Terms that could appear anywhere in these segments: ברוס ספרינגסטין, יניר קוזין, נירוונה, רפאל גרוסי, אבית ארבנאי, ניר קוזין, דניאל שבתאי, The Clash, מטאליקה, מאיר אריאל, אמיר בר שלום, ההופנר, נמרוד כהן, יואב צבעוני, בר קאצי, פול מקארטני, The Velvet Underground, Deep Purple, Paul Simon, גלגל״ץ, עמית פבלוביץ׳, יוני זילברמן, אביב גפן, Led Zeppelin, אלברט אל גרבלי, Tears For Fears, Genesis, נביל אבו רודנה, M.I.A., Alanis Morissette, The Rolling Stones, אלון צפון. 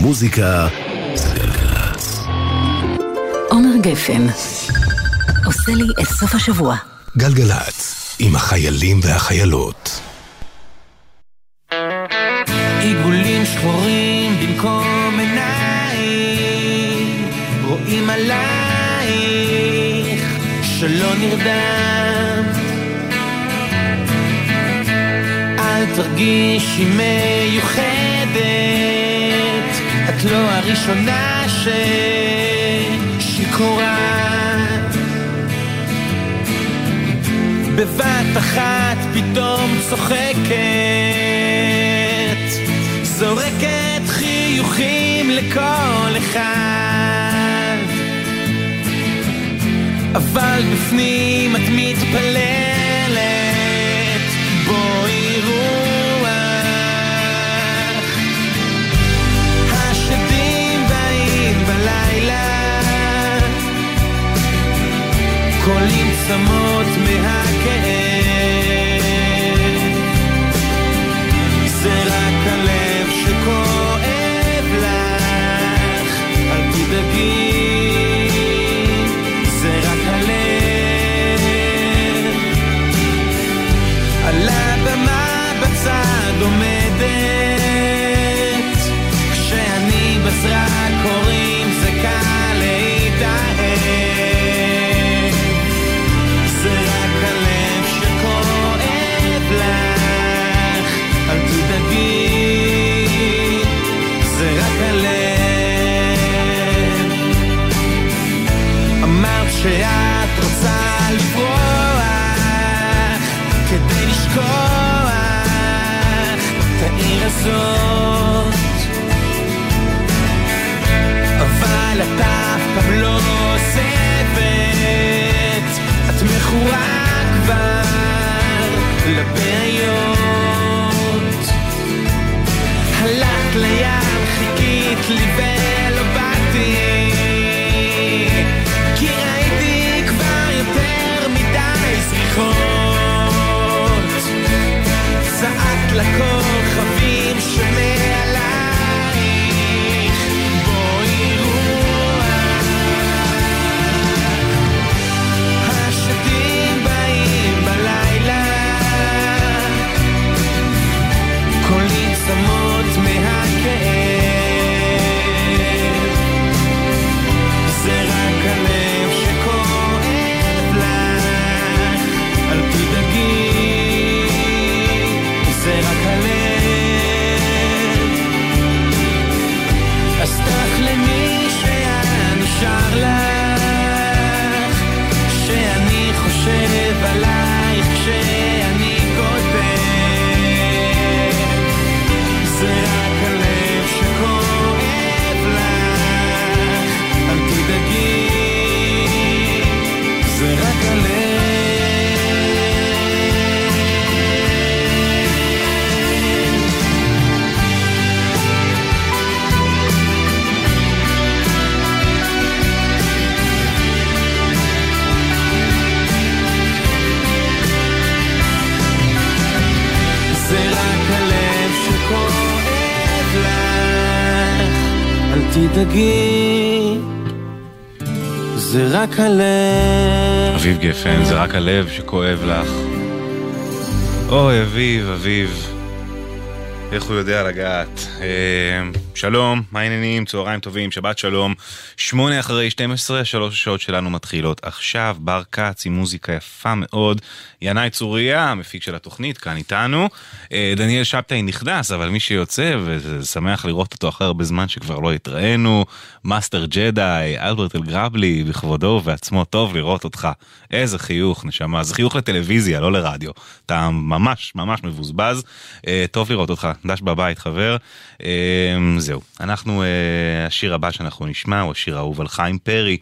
מוזיקה זה גלגל"ץ. עומר גפן עושה לי את סוף השבוע. גלגל"ץ עם החיילים והחיילות. עיגולים שחורים במקום עיניים רואים עלייך שלא נרדם, אל תרגישי מיוחדת, את לא הראשונה ששיכורה. בבת אחת פתאום צוחקת, זורקת חיוכים לכל אחד, אבל בפנים את מתפללת בואי רוח. השדים באים בלילה, קולים צמות מהכאב, זה רק הלב שכואב לך, אל תדאגי, זה רק הלב. על הבמה בצד עומדת, כשאני בזרק הורים זה קל להתאהב, זה רק הלב. אמרת שאת רוצה לברוח כדי לשכוח את העיר הזאת, אבל את אף פעם לא עוזבת, את מכורה כבר לבעיות. הלכת לים, חיכית לי ולא באתי, כי ראיתי כבר יותר מדי זריחות, צעקת לכוכבים שמעלייך בואי רוח. השדים באים בלילה, קולים צמות מהכאב, זה רק הלב שכואב לך, אל תדאגי, זה רק הלב. אז תחלמי שנשאר לך, שאני חושב עלייך כשאני כותב, זה רק הלב שכואב לך, אל תדאגי, זה רק הלב. תדאגי, זה רק הלב. אביב גפן, זה רק הלב שכואב לך. אוי, אביב, איך הוא יודע לגעת. שלום, מה העניינים, צהריים טובים, שבת שלום. 8:12, 3 שעות שלנו מתחילות עכשיו. בר קאצי, מוזיקה יפה מאוד. ינאי צוריה, המפיק של התוכנית, כאן איתנו. דניאל שבתאי נכנס, אבל מי שיוצא, ושמח לראות אותו אחר בזמן שכבר לא התראינו, מאסטר ג'די, אלברט אל גרבלי, בכבודו ועצמו, טוב לראות אותך. איזה חיוך, נשמה. זה חיוך לטלוויזיה, לא לרדיו. אתה ממש, ממש מבוזבז. טוב לראות אותך. דש בבית, חבר. זהו. אנחנו, השיר הבא שאנחנו נשמע, הוא השיר האהוב על חיים פרי.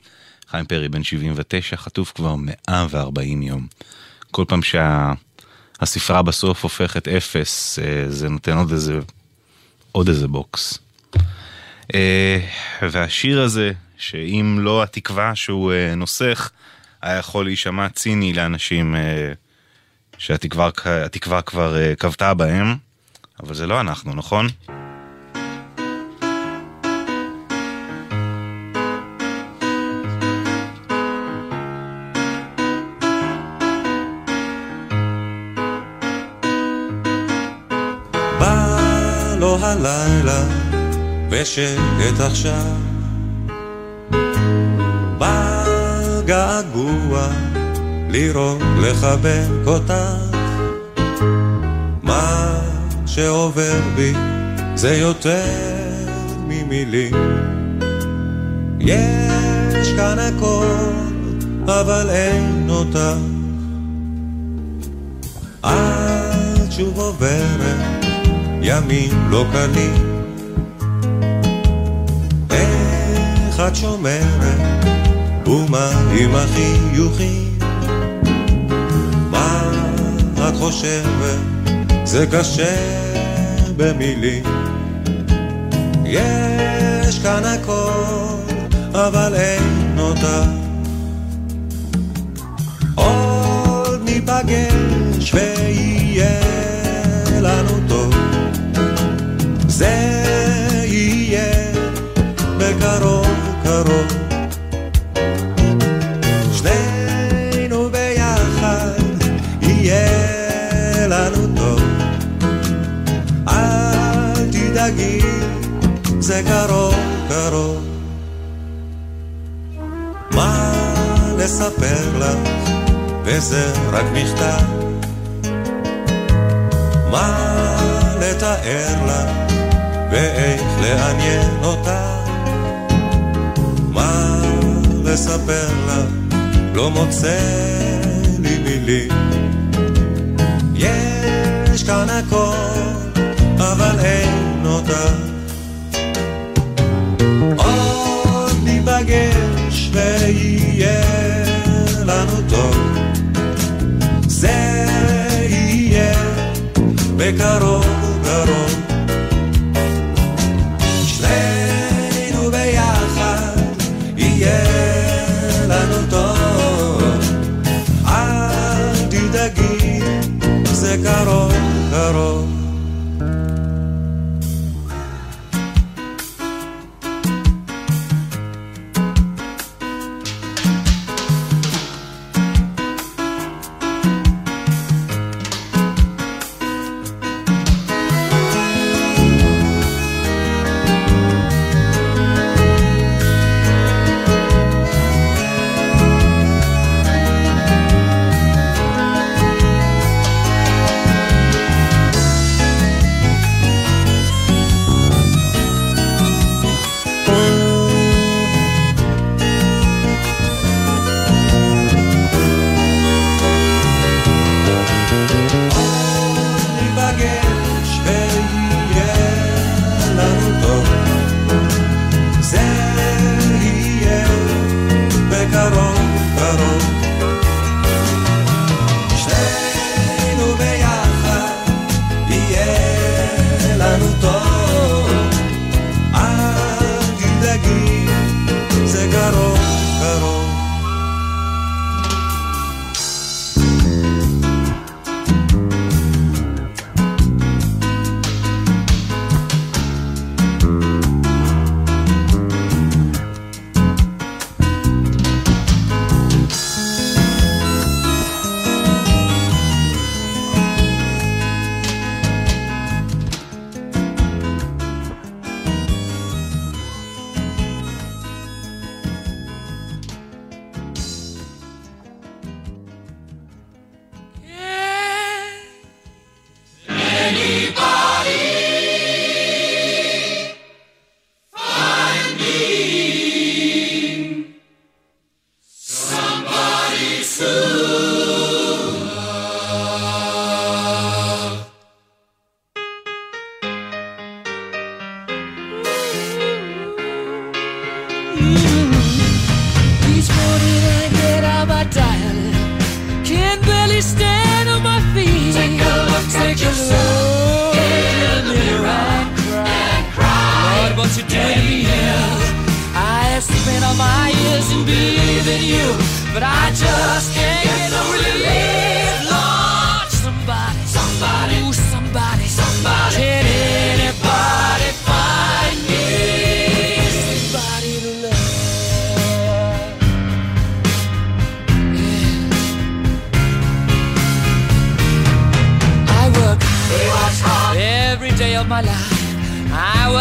חיים פרי בן 79, חטוף כבר 140 יום. כל פעם שהספרה בסוף הופכת 0, זה נותן עוד איזה בוקס. והשיר הזה, שאם לא התקווה שהוא נוסח, היה יכול להישמע ציני לאנשים שהתקווה כבר קבתה בהם, אבל זה לא אנחנו, נכון? הלילה ושקט עכשיו בגעגוע לראות לחבק אותך מה שעובר בי זה יותר ממילים יש כאן הכל אבל אין אותך עד שוב עוברת ימים לא קלים איך את שומרת ומה עם החיוכים מה את חושבת זה קשה במילים יש כאן הכל אבל אין אותך עוד ניפגש ויהיה לנו טוב זה יהיה בקרוב קרוב שנינו ביחד יהיה לנו טוב אל תדאגי זה קרוב קרוב מה לספר לך וזה רק מכתב מה לתאר לך ואיך לעניין אותה מה לספר לה לא מוצא לי מילים יש כאן הכל אבל אין אותה עוד ניפגש ויהיה לנו טוב זה יהיה בקרוב קרוב קרוב, קרוב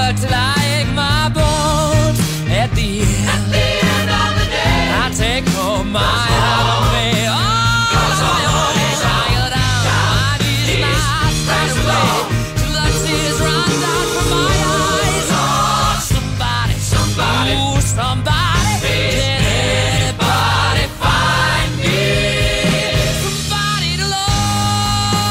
looked like my bones at the end. At the end of the day, I take home my heart of me. Cause I only child out my knees, my straight away, till the tears run down from my eyes. Oh, somebody, somebody, ooh, somebody, can anybody find me? Somebody to love.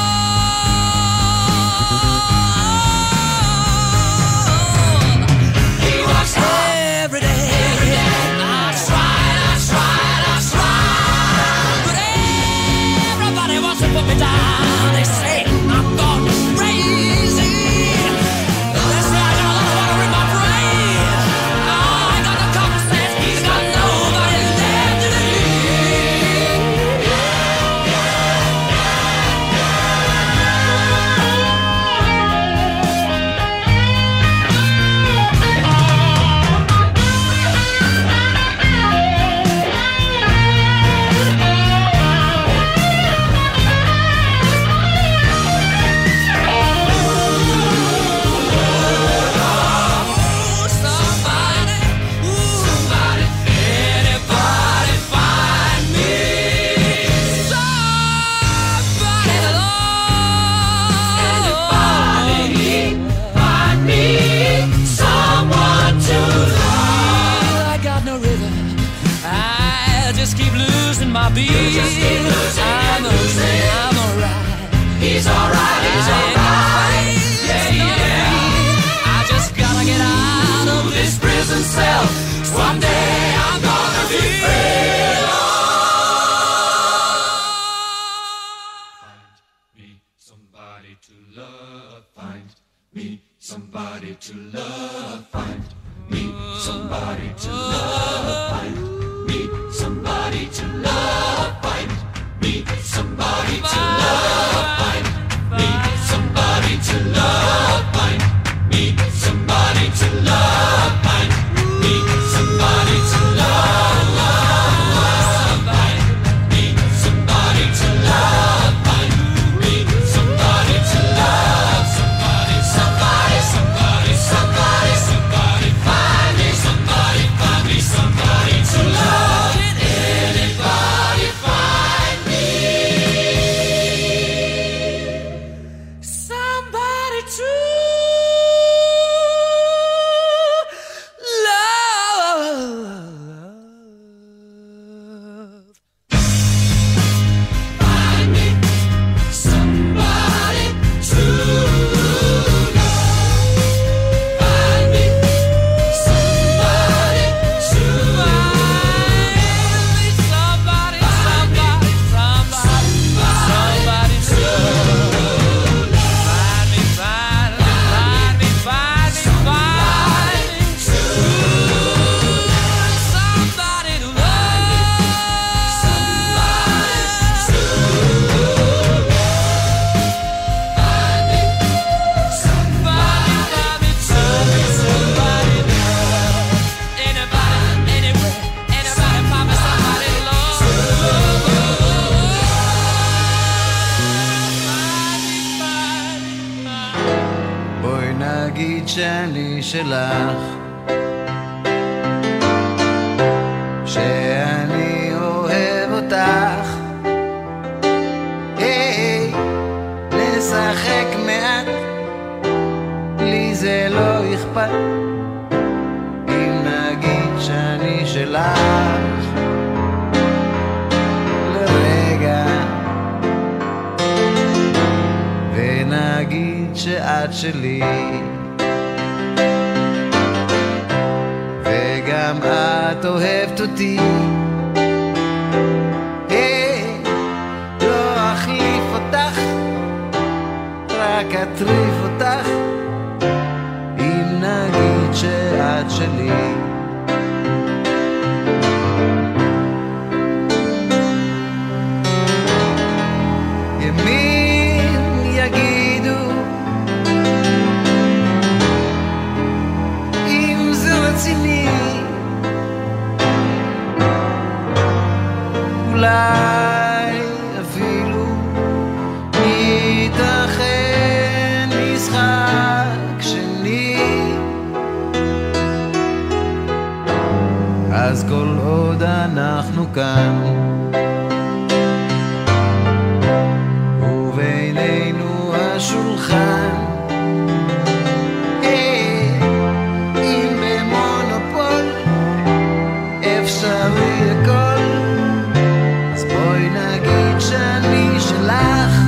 He walks home every day. I tried, but everybody wants to put me down. They say I'm gone crazy. They say I got a lot of water in my brain. Oh, I got no common sense. He's got nobody left to believe. Ooh, somebody, ooh, somebody, anybody find me? Somebody to love. Anybody find me? Someone to love. I got no rhythm. I just keep losing my beat. You just keep losing and losing. I'm alright. He's alright, he's alright. Yeah, yeah. I just gotta get out of this prison cell. One day I'm gonna be free. Find me somebody to love. Find me somebody to love. Find me somebody to love. Find me somebody to love. Find me somebody to love. Find me somebody to love. Find me somebody to love. Find me somebody to love. Love, love. Find me somebody to love. Find me somebody to love. Somebody, somebody, somebody, somebody, somebody. Find me somebody to love. Can anybody find me? Somebody to love. Find me somebody to love. Find me somebody to love. Somebody, somebody, somebody, somebody to love. Find me, find me, find me, find me, find me. Somebody to love. Somebody, somebody, anybody, anywhere, anybody, find me somebody to love. Find me, find me, find me. בואי נגיד שאני שלך, שאני אוהב אותך. היי, נשחק מעט, לי זה לא אכפת. אם נגיד שאני שלך לרגע, ונגיד שאת שלי, וגם את אוהבת אותי. היי, לא אחליף אותך, רק אטריף אותך. אם נגיד שאת שלי, ימים יגידו אם זה רציני. אולי אפילו ייתכן משחק שני. אז כל עוד אנחנו כאן ובינינו השולחן אם במונופול אפשרי הכל אז בואי נגיד שאני שלך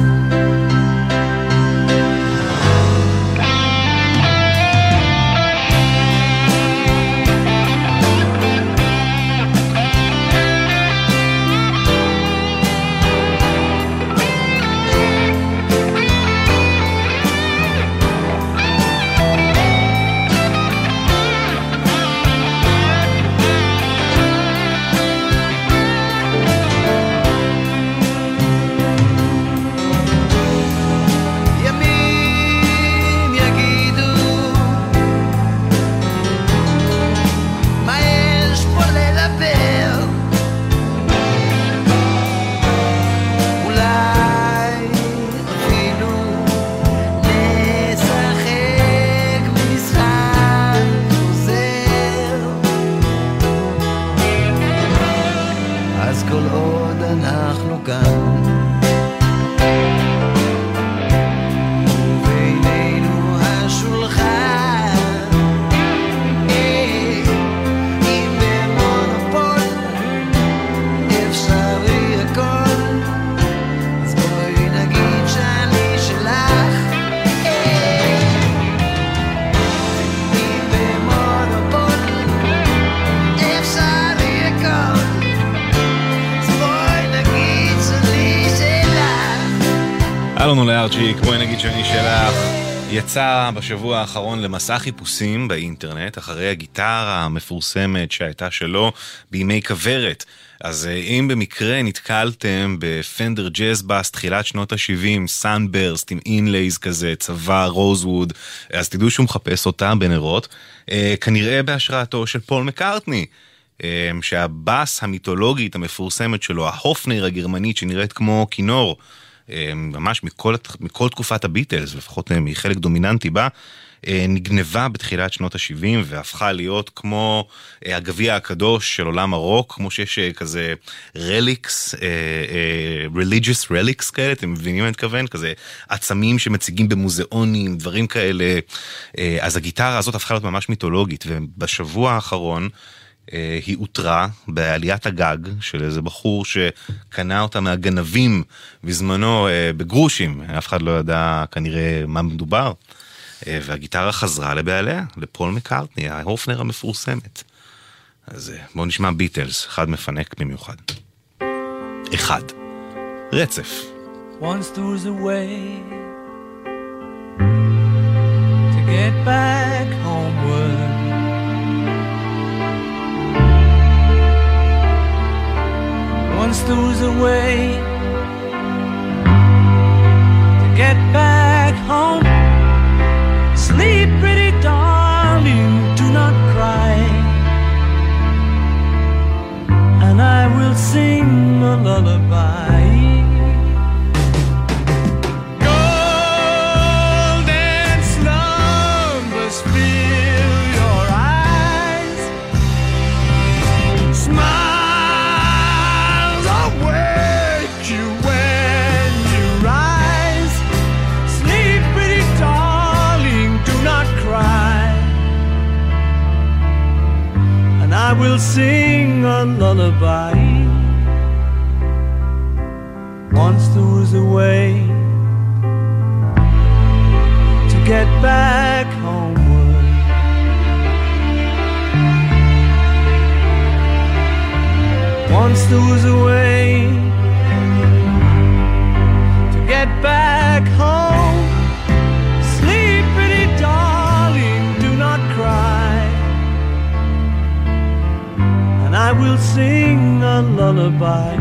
בואי נגיד שאני שלך יצא בשבוע האחרון למסע חיפושים באינטרנט אחרי הגיטרה המפורסמת שהייתה שלו בימי כברת. אז אם במקרה נתקלתם בפנדר ג'אז בס תחילת שנות ה-70, סאנברסט עם אינלייז כזה, צבא, רוזווד, אז תדעו שהוא מחפש אותה בנרות, כנראה בהשראתו של פול מקארטני. שהבס המיתולוגית המפורסמת שלו, ההופנר הגרמנית שנראית כמו כינור, ממש מכל תקופת הביטלס, לפחות מחלק דומיננטי בה, נגנבה בתחילת שנות ה-70 והפכה להיות כמו הגביע הקדוש של עולם הרוק, כמו שיש כזה רליקס, religious relics כאלה, אתם מבינים מה אתכוון? כזה עצמים שמציגים במוזיאונים, דברים כאלה. אז הגיטרה הזאת הפכה להיות ממש מיתולוגית, ובשבוע האחרון היא הותרה בעליית הגג של איזה בחור שקנה אותה מהגנבים בזמנו בגרושים, אף אחד לא ידע כנראה מה מדובר, והגיטרה חזרה לבעליה, לפול מקארטני, ההופנר המפורסמת. אז בואו נשמע ביטלס, אחד מפנק במיוחד. אחד, רצף. Once there was a way to get back homeward Once there was a way to get back home Sleep pretty darling, do not cry And I will sing a lullaby Gold and slumbers fill your eyes Smile I will sing a lullaby Once there was a way To get back homeward Once there was a way To get back home Sleep pretty darling, do not cry And I will sing a lullaby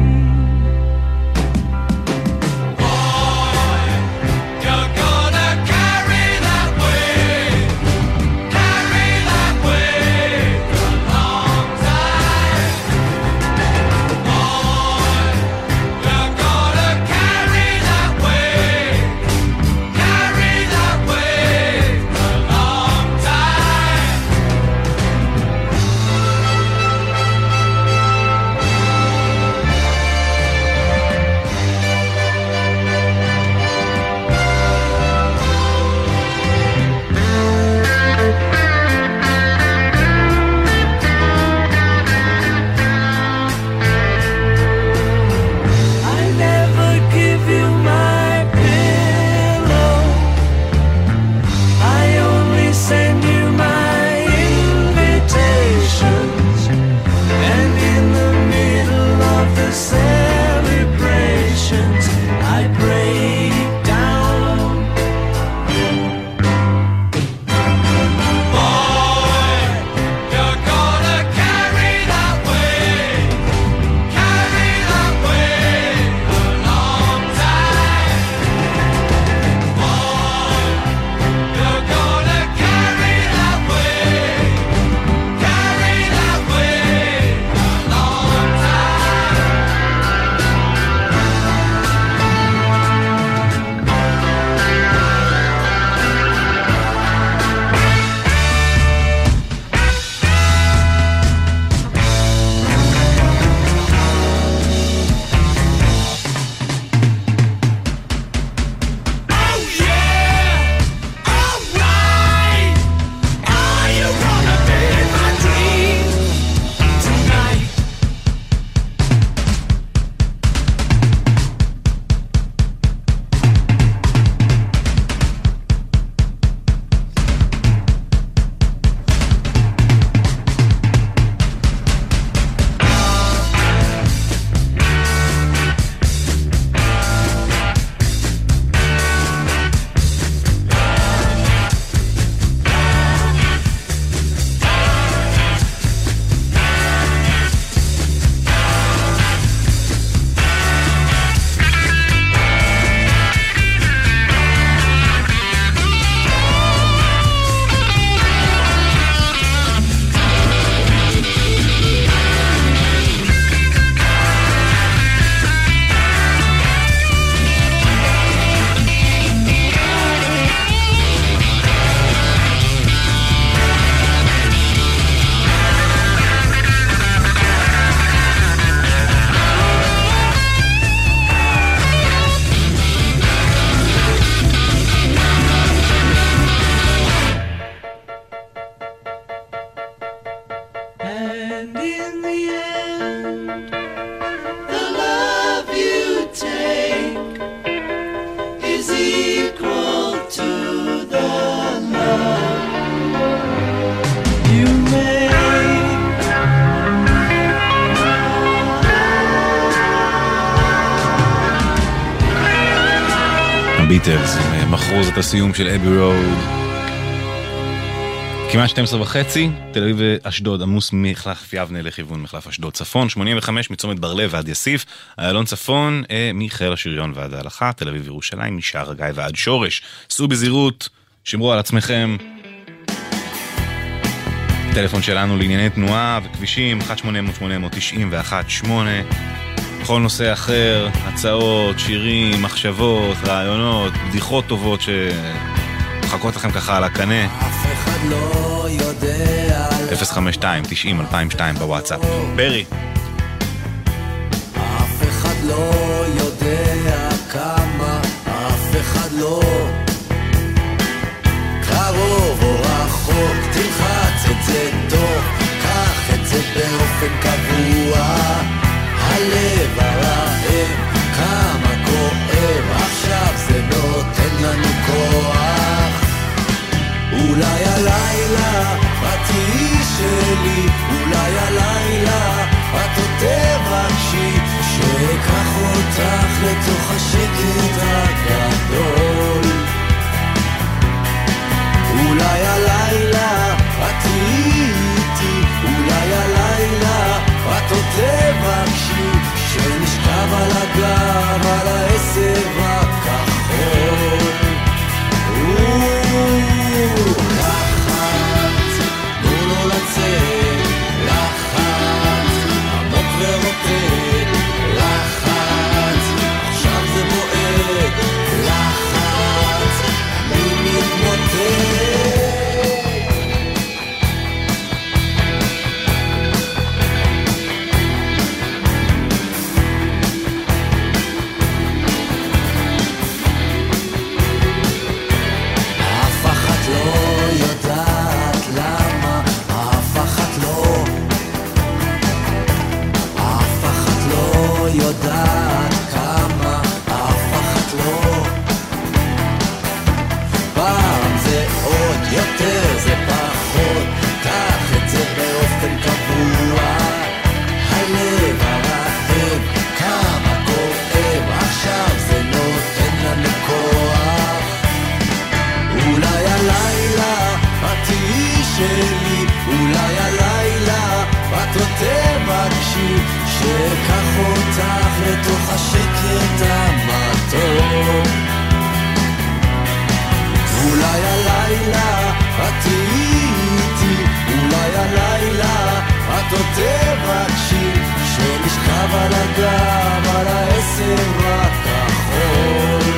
in the end. The love you take is equal to the love you make. הביטלס מחרוז את הסיום של אבי רוד. כמעט 12:30, תל אביב ואשדוד, עמוס מחלף יבנה לכיוון מחלף אשדוד צפון, 85 מצומת ברלב ועד יסיף, אלון צפון מיכל השריון ועד ההלכה, תל אביב ירושלים משער הגיא ועד שורש. סעו בזהירות, שמרו על עצמכם. הטלפון שלנו לענייני תנועה וכבישים 1-800-891-8. בכל נושא אחר, הצעות, שירים, מחשבות, רעיונות, בדיחות טובות ש... חכות לכם ככה על הקנה. אף אחד לא יודע. 052-90-2002 בוואטסאפ. פרי. אף אחד לא יודע כמה, אף אחד לא. קרוב או רחוק, תלחץ את זה טוב, קח את זה באופן קבוע. הלב הרעב, כמה כואב, עכשיו זה נותן לנו כוח. אולי הלילה, את תהיי שלי, אולי הלילה, את עוד תבקשי, שאקח אותך לתוך השקט הגדול. אולי הלילה, את תהיי איתי, אולי הלילה, את עוד תבקשי, שנשכב על הגב, על העשב הכחול. לחץ, בוא לא לצאת, לחץ, עמוק ורוקד, לחץ, עכשיו זה בועד, לחץ, אני מתמודד. אף אחת לא יודעת כמה, אף אחת לא. פעם זה עוד יותר, זה פחות, קח את זה באופן קבוע. הלב הרעב, כמה כואב, עכשיו זה נותן לנו כוח. אולי הלילה, את תהיי שלי, אולי הלילה, את עוד תבקשי, אקח אותך לתוך השקט המתוק. אולי הלילה את תהיי איתי, אולי הלילה את עוד תבקשי, שנשכב על הגב על העשב הכחול.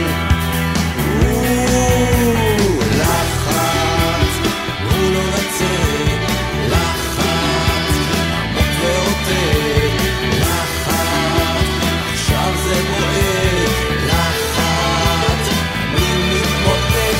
לחץ, הוא לא רצה, לחץ, עמוק ועוטה, לחץ, אני מתמודד.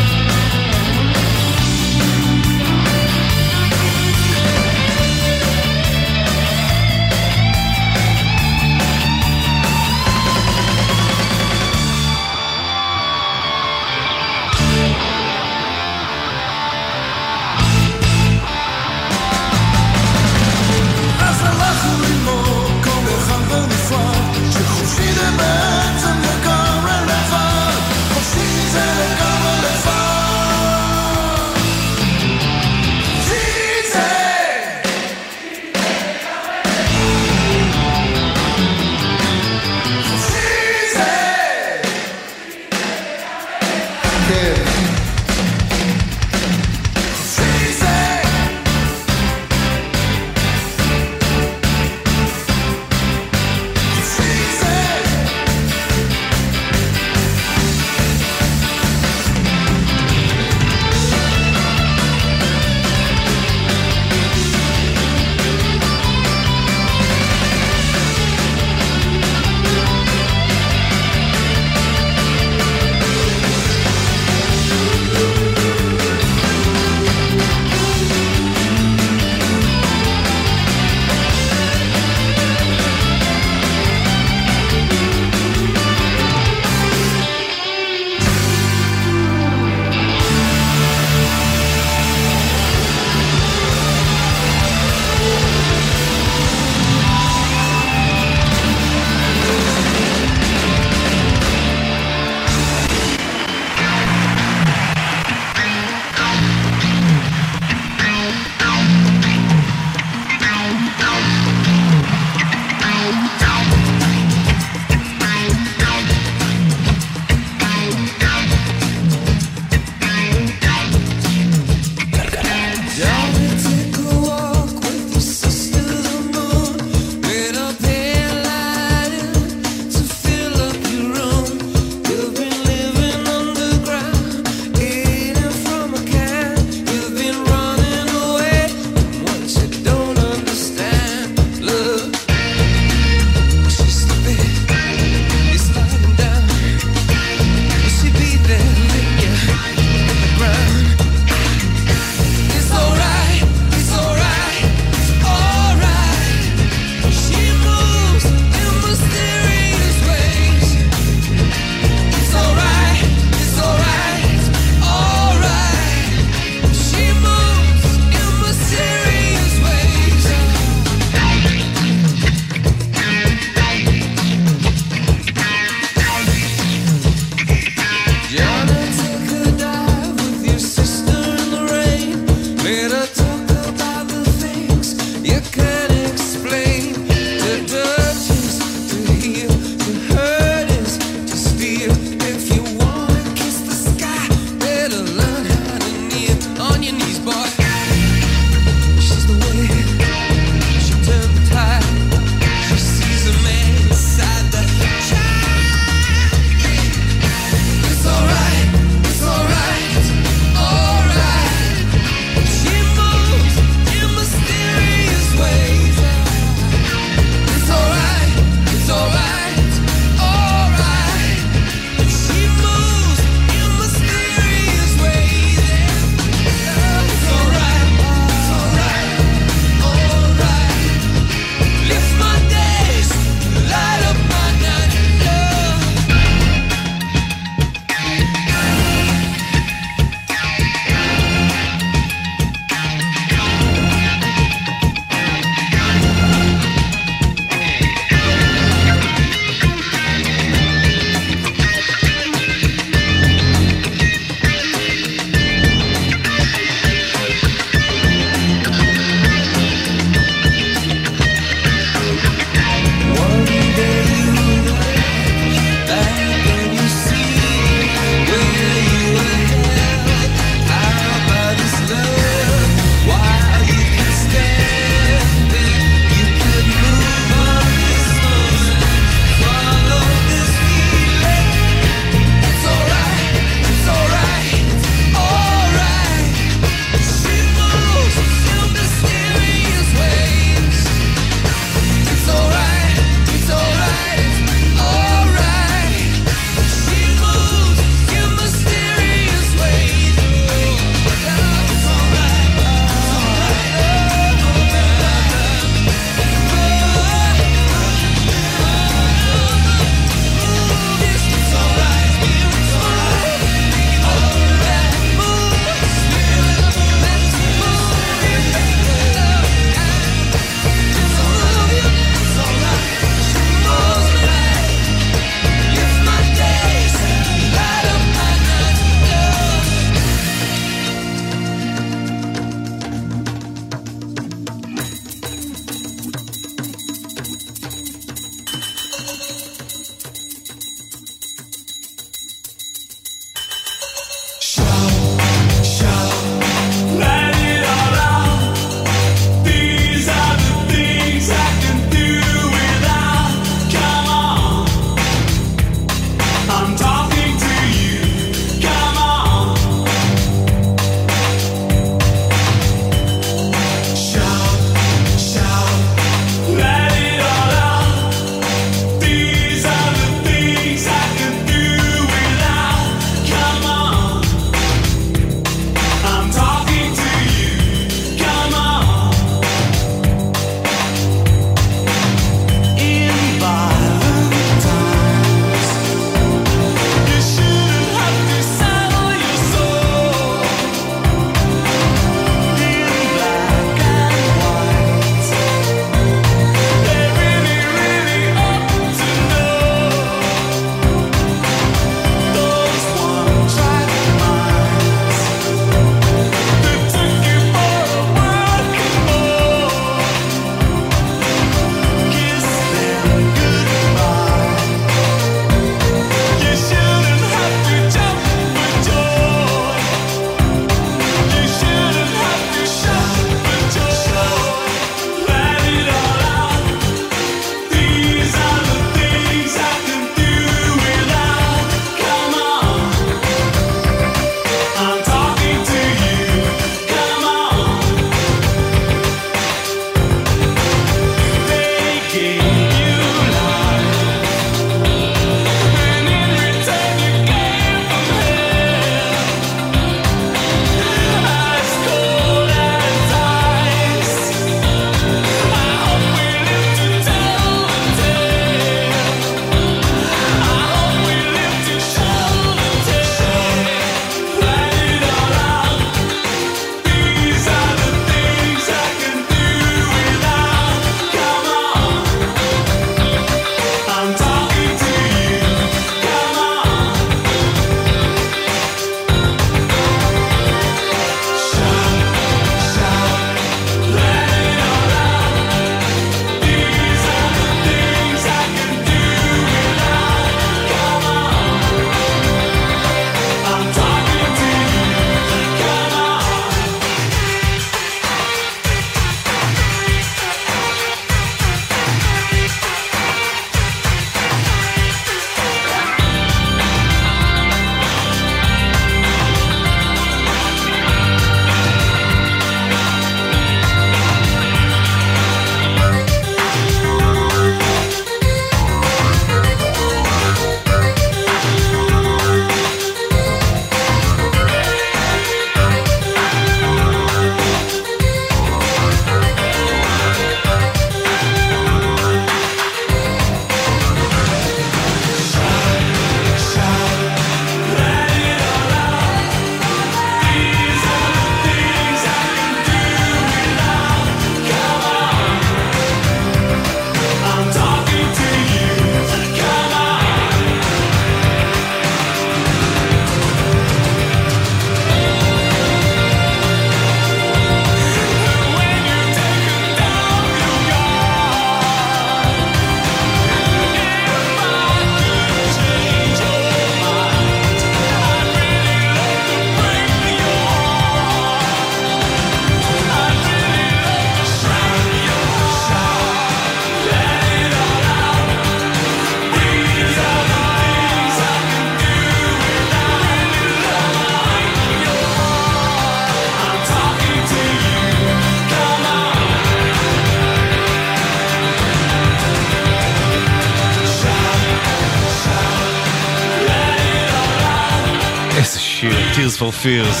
השיר Tears for Fears,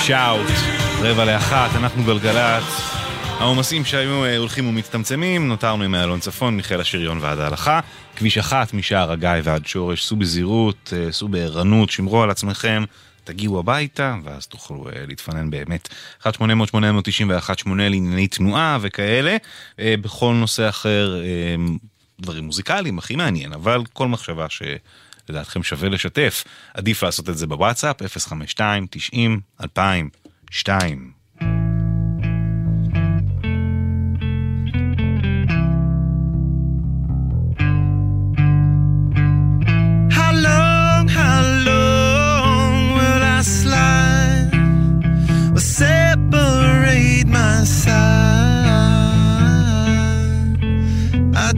שאוט, 12:45, אנחנו גלגל"ץ. העומסים שהיו הולכים ומצטמצמים, נותרנו עם אלון צפון, מיכל השריון ועד ההלכה, כביש 1 משער הגיא ועד שורש, סעו בזהירות, סעו בערנות, שמרו על עצמכם, תגיעו הביתה, ואז תוכלו להתפנן באמת. 1-800-891-8 לענייני תנועה וכאלה, בכל נושא אחר, דברים מוזיקליים, הכי מעניין, אבל כל מחשבה שלדעתכם שווה לשתף, עדיף לעשות את זה בוואטסאפ, 052-90-2002. Separate my side. I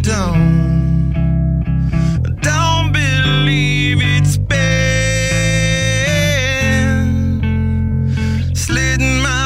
don't believe it's been slitting my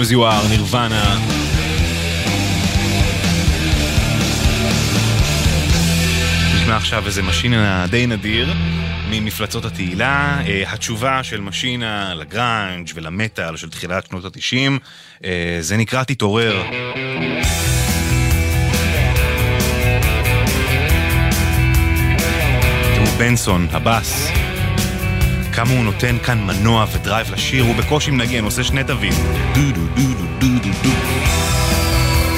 Come As You Are, נירוונה. נשמע עכשיו איזה משינה די נדיר ממפלצות התהילה, התשובה של משינה לגרנג' ולמטל של תחילת שנות ה-90, זה נקרא תתעורר. תראו בנסון, הבאס, כמה הוא נותן כאן מנוע ודרייב לשיר, הוא בקושי מנגן, עושה שני תווים, דו דו דו דו דו דו,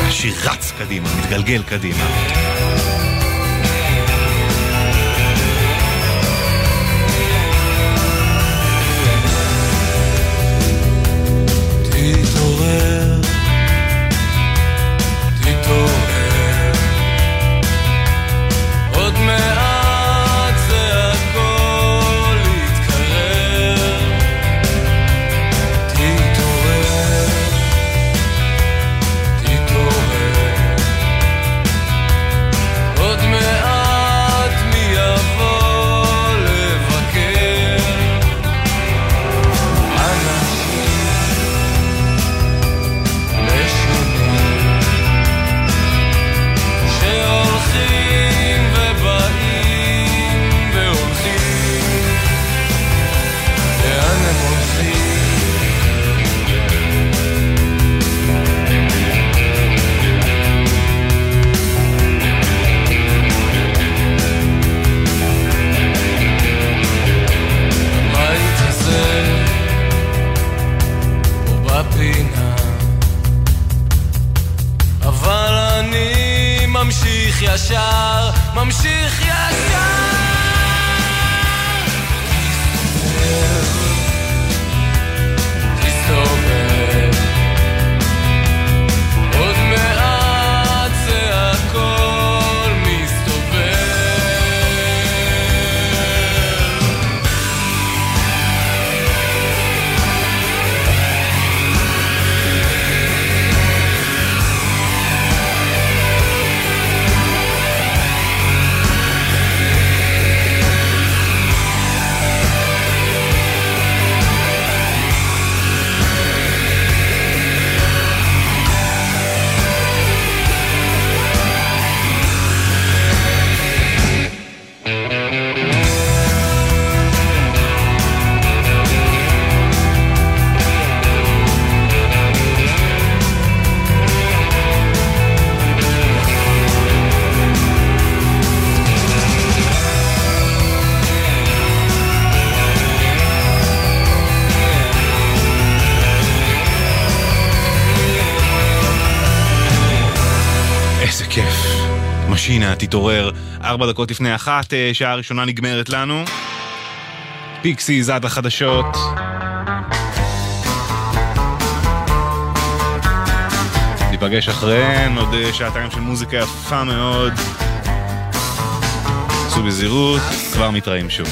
השיר רץ קדימה, מתגלגל קדימה. הנה, תתעורר, 4 דקות לפני 1, שעה הראשונה נגמרת לנו. פיקסי זד החדשות. ניפגש אחריהן, עוד שעתיים של מוזיקה יפה מאוד. עשו בזירות, כבר מתראים שוב.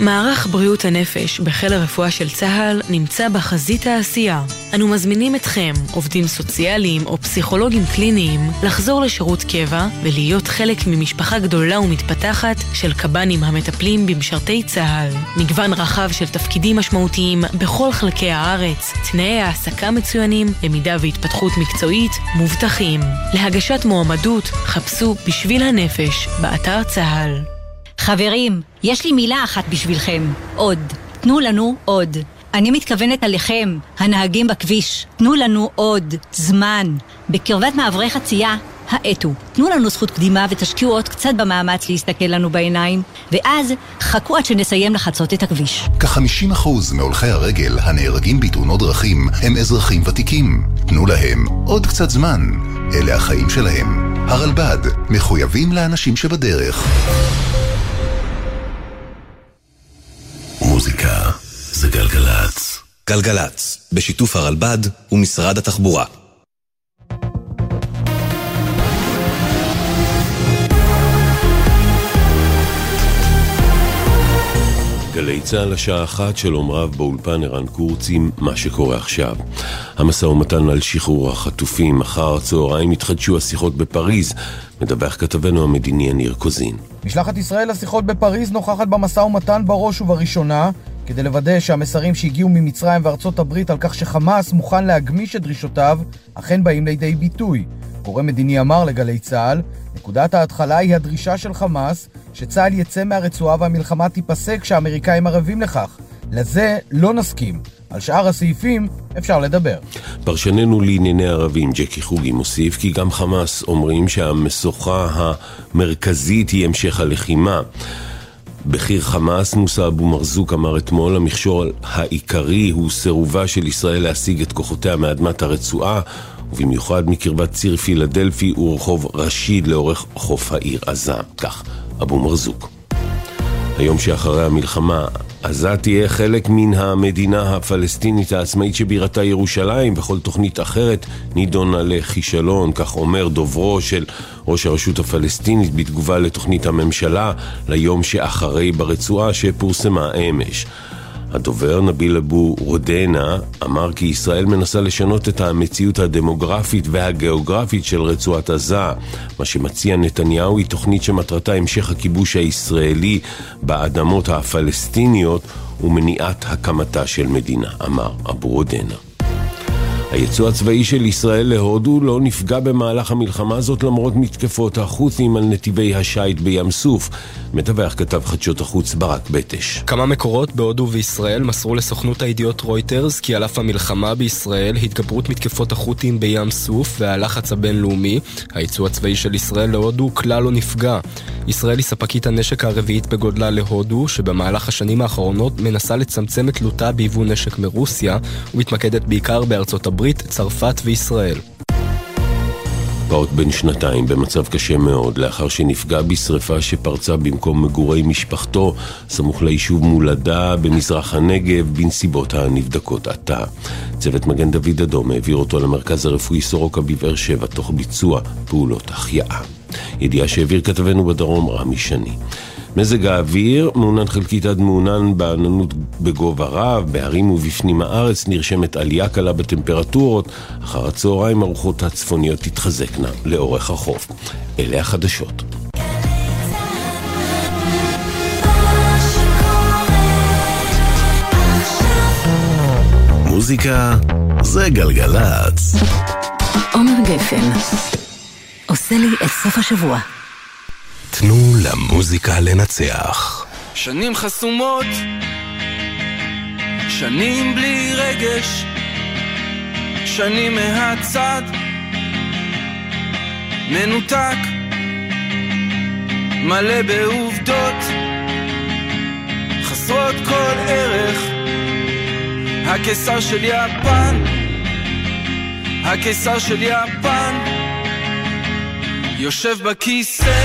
מערך בריאות הנפש בחיל הרפואה של צה"ל נמצא בחזית העשייה. אנו מזמינים אתכם, עובדים סוציאליים או פסיכולוגים קליניים, לחזור לשירות קבע ולהיות חלק ממשפחה גדולה ומתפתחת של קב"נים המטפלים במשרתי צה"ל. מגוון רחב של תפקידים משמעותיים בכל חלקי הארץ, תנאי העסקה מצוינים, למידה והתפתחות מקצועית מובטחים. להגשת מועמדות חפשו בשביל הנפש באתר צה"ל. חברים, יש לי מילה אחת בשבילכם. עוד. תנו לנו עוד. אני מתכוונת עליכם, הנהגים בכביש. תנו לנו עוד זמן. בקרבת מעברי חצייה, האטו. תנו לנו זכות קדימה ותשקיעו עוד קצת במאמץ להסתכל לנו בעיניים, ואז חכו עד שנסיים לחצות את הכביש. כ-50% מהולכי הרגל הנהרגים בתאונות דרכים הם אזרחים ותיקים. תנו להם עוד קצת זמן. אלה החיים שלהם. הרלב"ד, מחויבים לאנשים שבדרך. מוזיקה זה גלגל"ץ. גלגל"ץ, בשיתוף הרלב"ד ומשרד התחבורה. גלי צהל השעה 1 של עומריו באולפן ערן קורצים, מה שקורה עכשיו. המסע ומתן על שחרור החטופים, אחר הצהריים התחדשו השיחות בפריז, מדווח כתבנו המדיני ניר קוזין. משלחת ישראל לשיחות בפריז נוכחת במסע ומתן בראש ובראשונה, כדי לוודא שהמסרים שהגיעו ממצרים וארצות הברית על כך שחמאס מוכן להגמיש את דרישותיו, אכן באים לידי ביטוי. גורם מדיני אמר לגלי צהל, נקודת ההתחלה היא הדרישה של חמאס שצהל יצא מהרצועה והמלחמה תיפסק כשהאמריקאים ערבים לכך. לזה לא נסכים. על שאר הסעיפים אפשר לדבר. פרשננו לענייני ערבים ג'קי חוגי מוסיף כי גם חמאס אומרים שהמסוכה המרכזית היא המשך הלחימה. בכיר חמאס מוסה אבו מרזוק אמר אתמול, המכשול העיקרי הוא סירובה של ישראל להשיג את כוחותיה מאדמת הרצועה, ובמיוחד מקרבת ציר פילדלפי ורחוב רשיד לאורך חוף העיר עזה. כך אבו מרזוק. היום שאחרי המלחמה, עזה תהיה חלק מן המדינה הפלסטינית העצמאית שבירתה ירושלים, וכל תוכנית אחרת נידונה לכישלון, כך אומר דוברו של ראש הרשות הפלסטינית בתגובה לתוכנית הממשלה ליום שאחרי ברצועה שפורסמה אמש. הדובר נביל אבו רודנה אמר כי ישראל מנסה לשנות את המציאות הדמוגרפית והגיאוגרפית של רצועת עזה. מה שמציע נתניהו היא תוכנית שמטרתה המשך הכיבוש הישראלי באדמות הפלסטיניות ומניעת הקמתה של מדינה, אמר אבו רודנה. היצוא הצבאי של ישראל להודו לא נפגע במהלך המלחמה הזאת למרות מתקפות החות'ים על נתיבי השייט בים סוף, מדווח כתב חדשות החוץ ברק בטש. כמה מקורות בהודו וישראל מסרו לסוכנות הידיעות רויטרס כי על אף המלחמה בישראל, התגברות מתקפות החות'ים בים סוף והלחץ הבינלאומי, היצוא הצבאי של ישראל להודו כלל לא נפגע. ישראל היא ספקית הנשק הרביעית בגודלה להודו, שבמהלך השנים האחרונות מנסה לצמצם את תלותה ביבוא נשק מרוסיה, ומתמקדת בעיקר בארצות הברית, צרפת וישראל. פעוט בן 2 במצב קשה מאוד, לאחר שנפגע בשריפה שפרצה במקום מגורי משפחתו, סמוך ליישוב מולדה במזרח הנגב, בנסיבות הנבדקות עתה. צוות מגן דוד אדום העביר אותו למרכז הרפואי סורוקה בבאר שבע, תוך ביצוע פעולות החייאה. ידיעה שהעביר כתבנו בדרום רמי שני. מזג האוויר, מעונן חלקית עד מעונן בעננות בגובה רב, בהרים ובפנים הארץ נרשמת עלייה קלה בטמפרטורות, אחר הצהריים הרוחות הצפוניות תתחזקנה לאורך החוף. אלה החדשות. מוזיקה זה גלגל"ץ. עומר גפן עושה לי את סוף השבוע. תנו למוזיקה לנצח. שנים חסומות, שנים בלי רגש, שנים מהצד מנותק, מלא בעובדות חסרות כל ערך. הקיסר של יפן, הקיסר של יפן יושב בכיסא,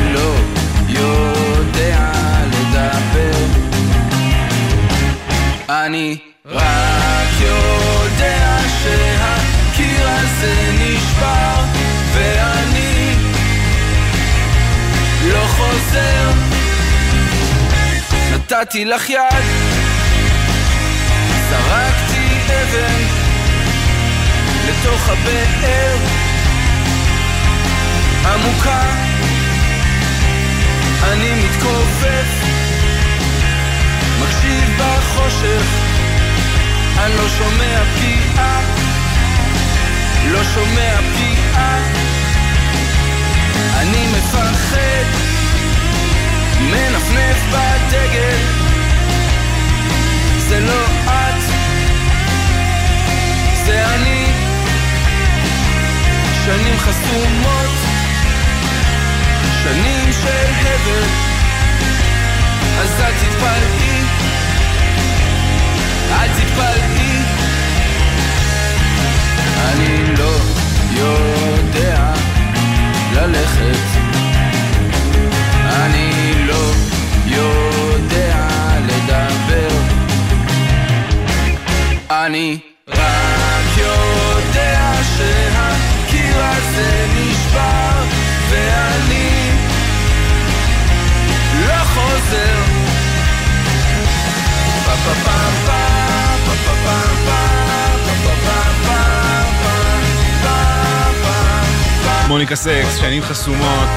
לא יודע לדבר, אני רק יודע שהקיר הזה נשבר ואני לא חוזר. נתתי לך יד, זרקתי אבן לתוך הבאר עמוקה, אני מתכופף, מקשיב בחושך, אני לא שומע פגיעה, לא שומע פגיעה, אני מפחד, מנפנף בדגל, זה לא את, זה אני, שנים חסומות, שנים של הבל, אז אל תתפלאי, אל תתפלאי, אני לא יודע ללכת, אני לא יודע לדבר, אני רק יודע שהקיר הזה נשבר ואני לא חוזר. פא פא פא פא פא פא פא פא פא פא פא. מוניקה סקס, שנים חסומות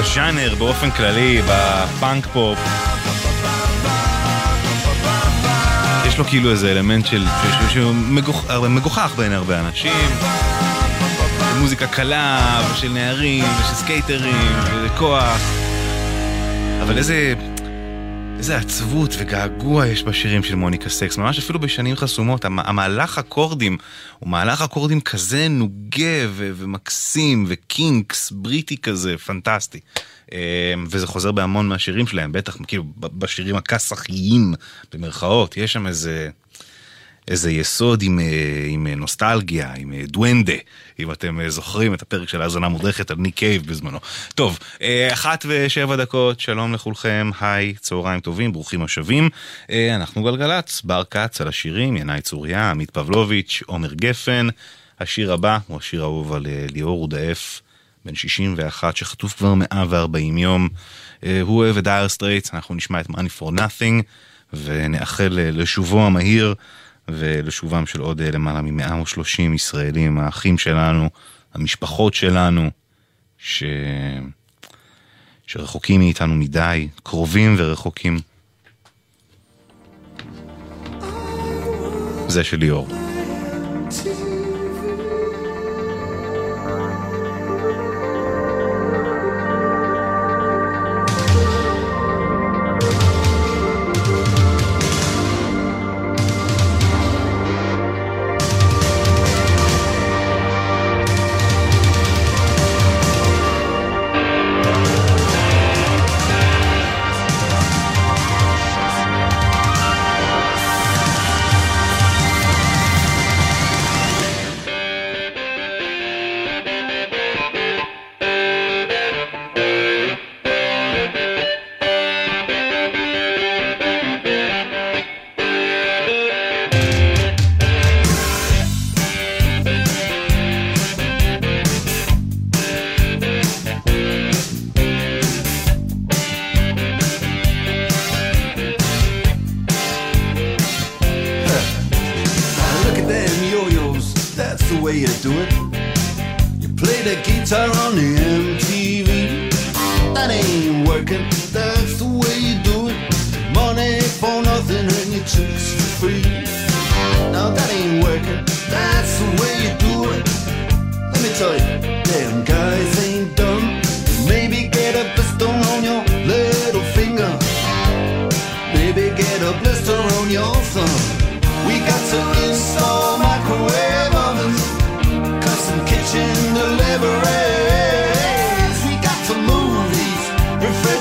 בז'אנר, באופן כללי, בפאנק פופ יש לו כאילו איזה אלמנט של מגוחך בין הרבה אנשים, מוזיקה קלה ושל נערים ושל סקייטרים וכוח, אבל איזה עצבות וגעגוע יש בשירים של מוניקה סקס, ממש אפילו בשנים חסומות. המהלך אקורדים הוא מהלך אקורדים כזה נוגה ומקסים וקינקס בריטי כזה פנטסטי, וזה חוזר בהמון מהשירים שלהם, בטח כאילו בשירים הקסחיים במרכאות, יש שם איזה יסוד עם נוסטלגיה, עם דואנדה, אם אתם זוכרים את הפרק של האזנה מודרכת על ניק קייב בזמנו. טוב, 1:07, שלום לכולכם, היי, צהריים טובים, ברוכים השבים, אנחנו גלגל"ץ, בר קאצי על השירים, ינאי צוריה, עמית פבלוביץ', עומר גפן. השיר הבא הוא השיר האהוב על ליאור רודאף, בן 61, שחטוף כבר 140 יום, הוא ודאיר סטרייטס, אנחנו נשמע את Money for Nothing, ונאחל לשובו המהיר, ולשובם של עוד למעלה מ-130 ישראלים, האחים שלנו, המשפחות שלנו, שרחוקים מאיתנו מדי, קרובים ורחוקים. זה של ליאור.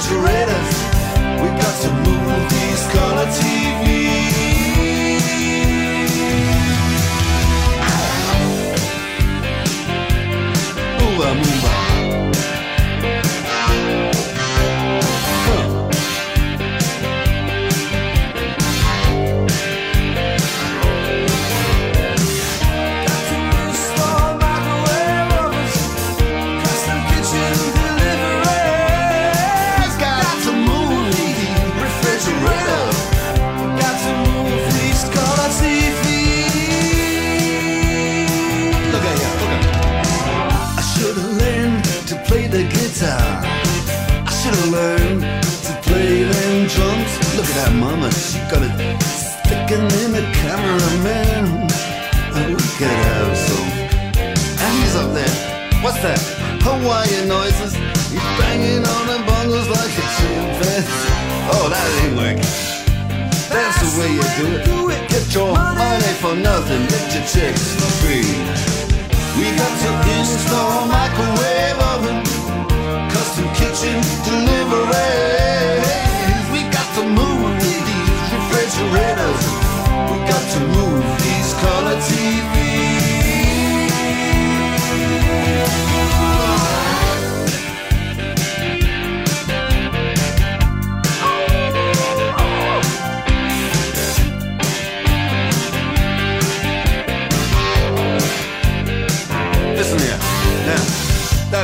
Refrigerators, we got some movies that mama, she got it sticking in the cameraman. And we could have some. And he's up there. What's that? Hawaiian noises. He's banging on the bongos like a chimpanzee. Oh, that ain't working. That's the way you do it. Get your money for nothing. Get your chicks for free. We got to install microwave oven, custom kitchen delivery. We got to move these refrigerators. We got to move these color TVs. Listen here, now that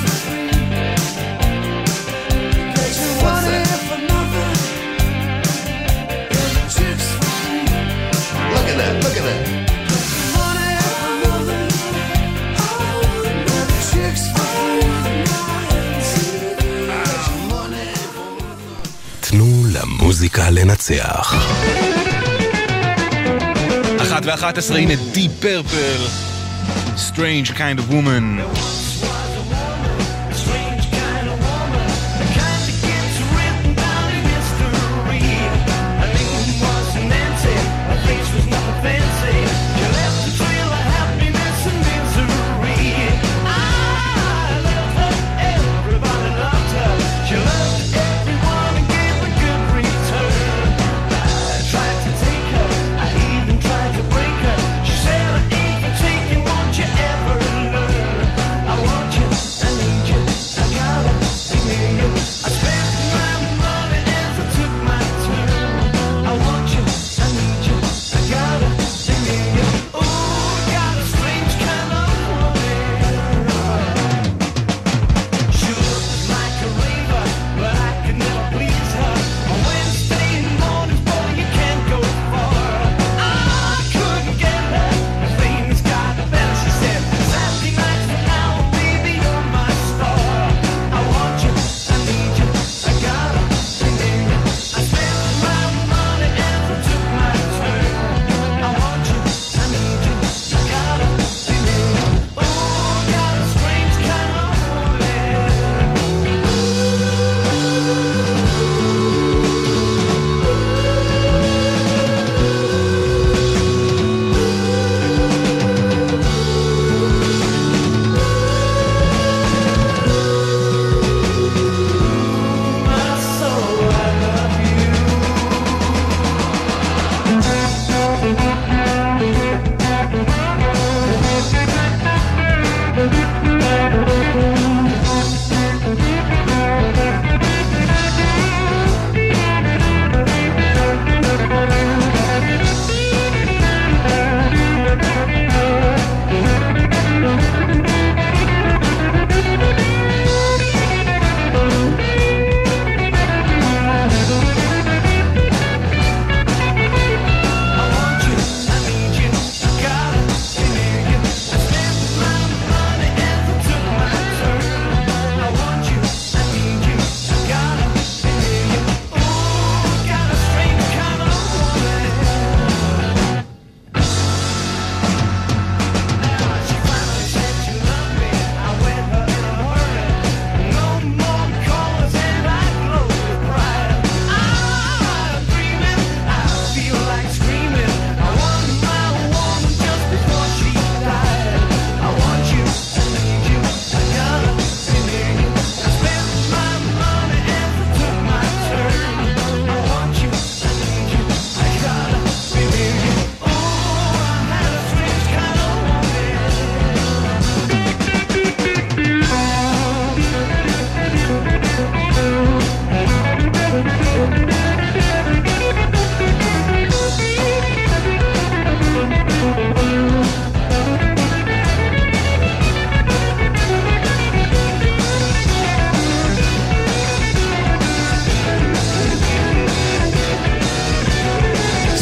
for free. Get your money for nothing and the chicks for free. Look at that, look at that. מוזיקה לנצח 1:11, הנה Deep Purple, Strange Kind of Woman. I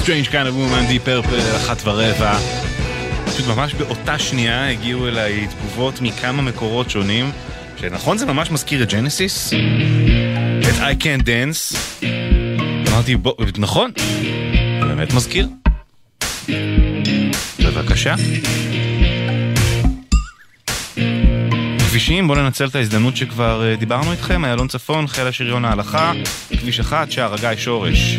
Strange Kind of Woman, Deep Purple, 1:15. פשוט ממש באותה שנייה הגיעו אליי תגובות מכמה מקורות שונים, שנכון זה ממש מזכיר את Genesis, את I Can't Dance. אמרתי, נכון, באמת מזכיר. בבקשה. כבישים, בואו ננצל את ההזדמנות שכבר דיברנו איתכם, אלון צפון, חיל השריון ההלכה, כביש 1, שער הגיא שורש.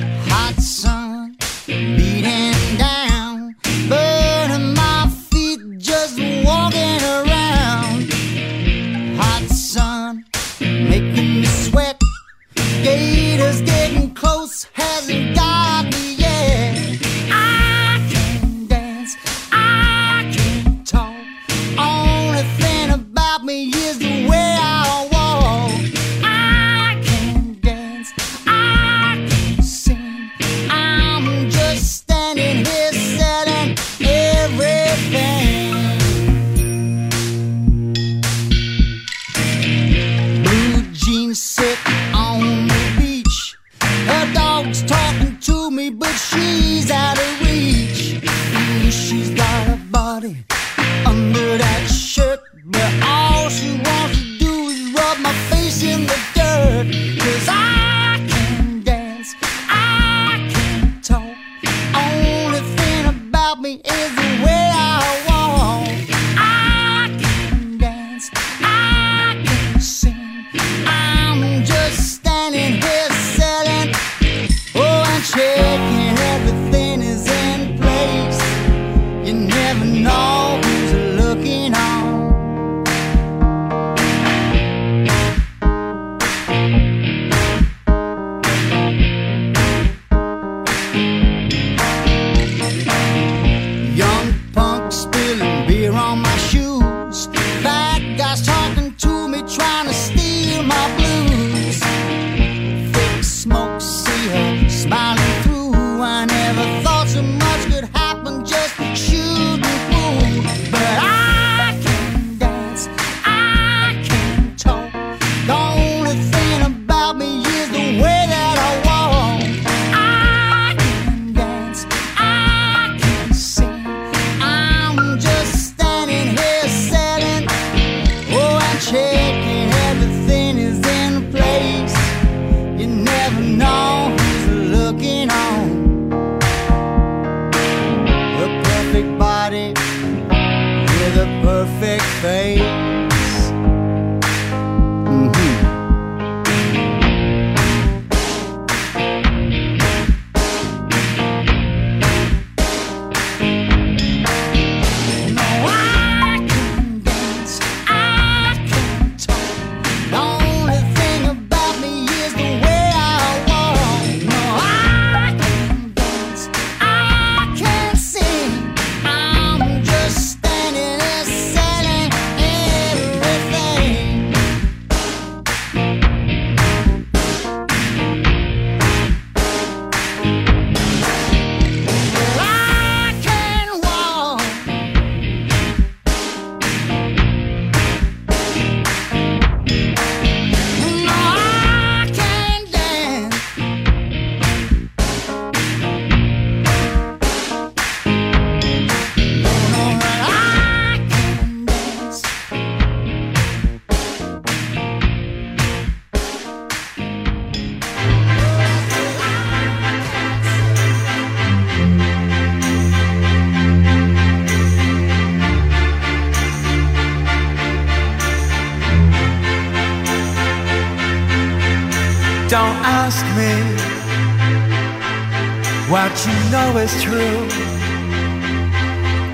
It's true.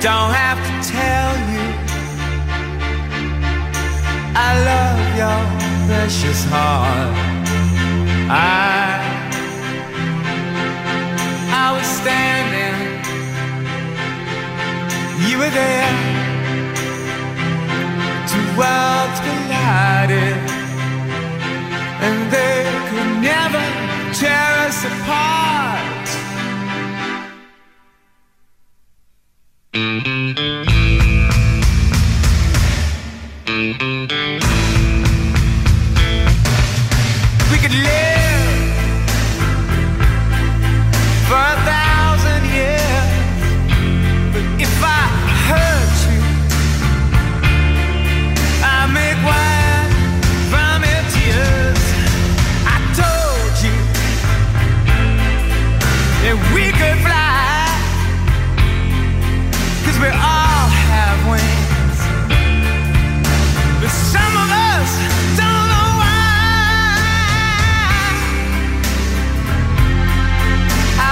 Don't have to tell you I love your precious heart. I was standing, you were there, two worlds collided, and they could never tear us apart. We could live for 1,000 years. 'Cause we all have wings, but some of us don't know why.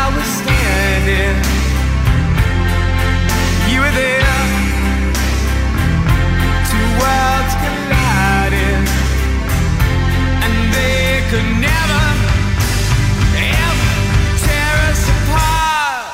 I was standing, you were there, two worlds collided, and they could never ever tear us apart.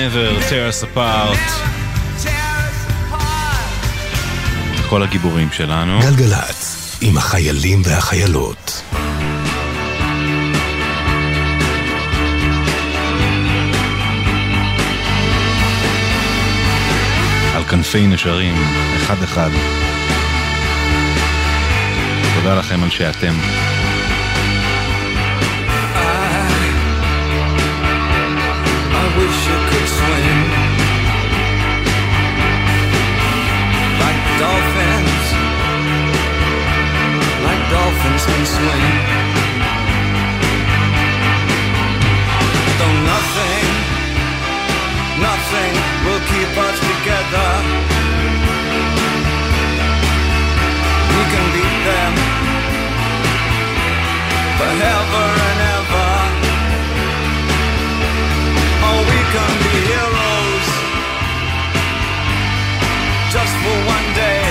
Never tear us apart. כל הגיבורים שלנו. גלגל"ץ עם החיילים והחיילות. על כנפי נשרים, אחד אחד. תודה לכם על שאתם. Wish I could swim like dolphins can swim. Though nothing will keep us together, we can beat them forever and ever. We can be heroes just for one day.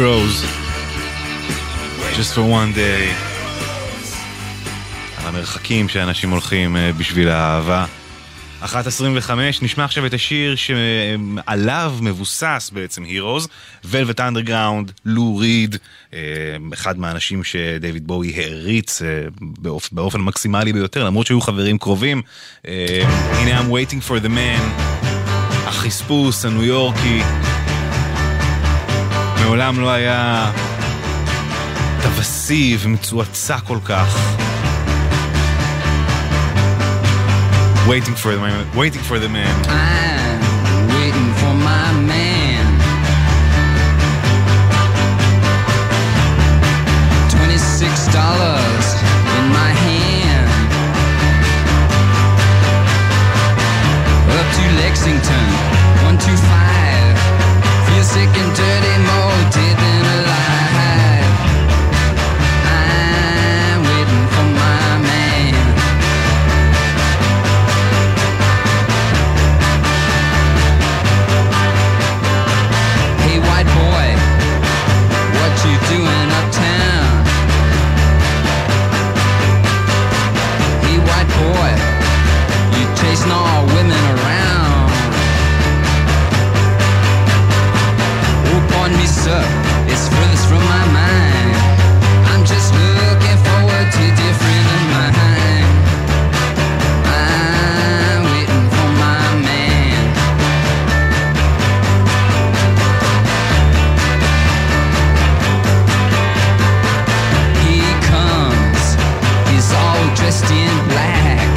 Heroes just for one day. על המרחקים שאנשים הולכים בשביל האהבה. 1:25, נשמע עכשיו את השיר שעליו מבוסס בעצם Heroes, Velvet Underground, לו ריד, אחד מהאנשים שדייוויד בואי העריץ באופן מקסימלי ביותר, למרות שהיו חברים קרובים. הנה I'm waiting for the man, החספוס הניו יורקי, מעולם לא היה תבסי ומצועצע כל כך. Waiting for the man, waiting for the man. I'm waiting for my man. 26 dollars in my hand. Up to Lexington, 125. Feel sick and dirty, more dead than alive. I'm waiting for my man. You doing uptown? Hey white boy, you chasing all women around. Oh pardon me sir, it's furthest from my mind. I'm just looking forward to different in my mind. I'm waiting for my man. Dressed in black,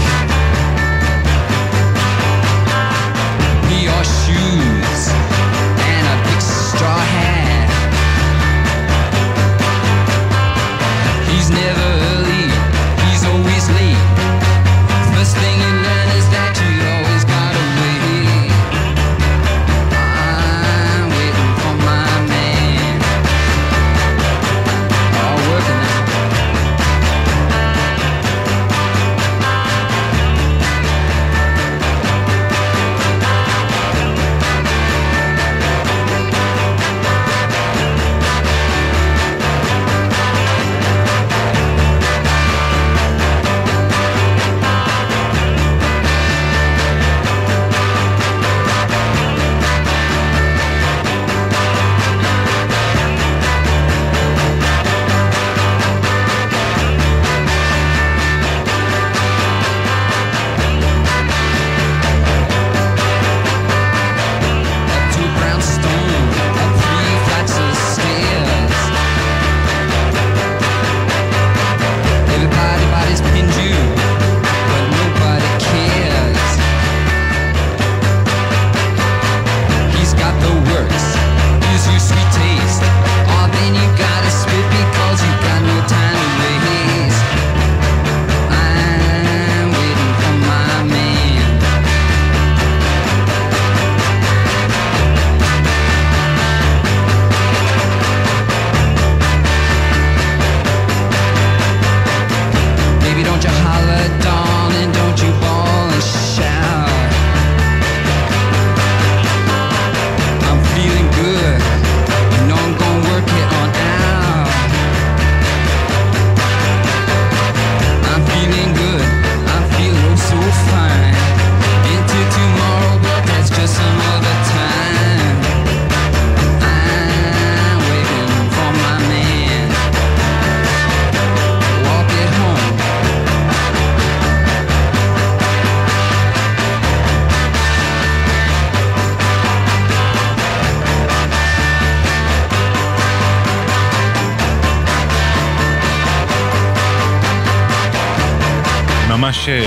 your shoes and a big straw hat. He's never early, he's always late. First thing you learn is that you always gotta wait. I'm waiting for my man. All working out.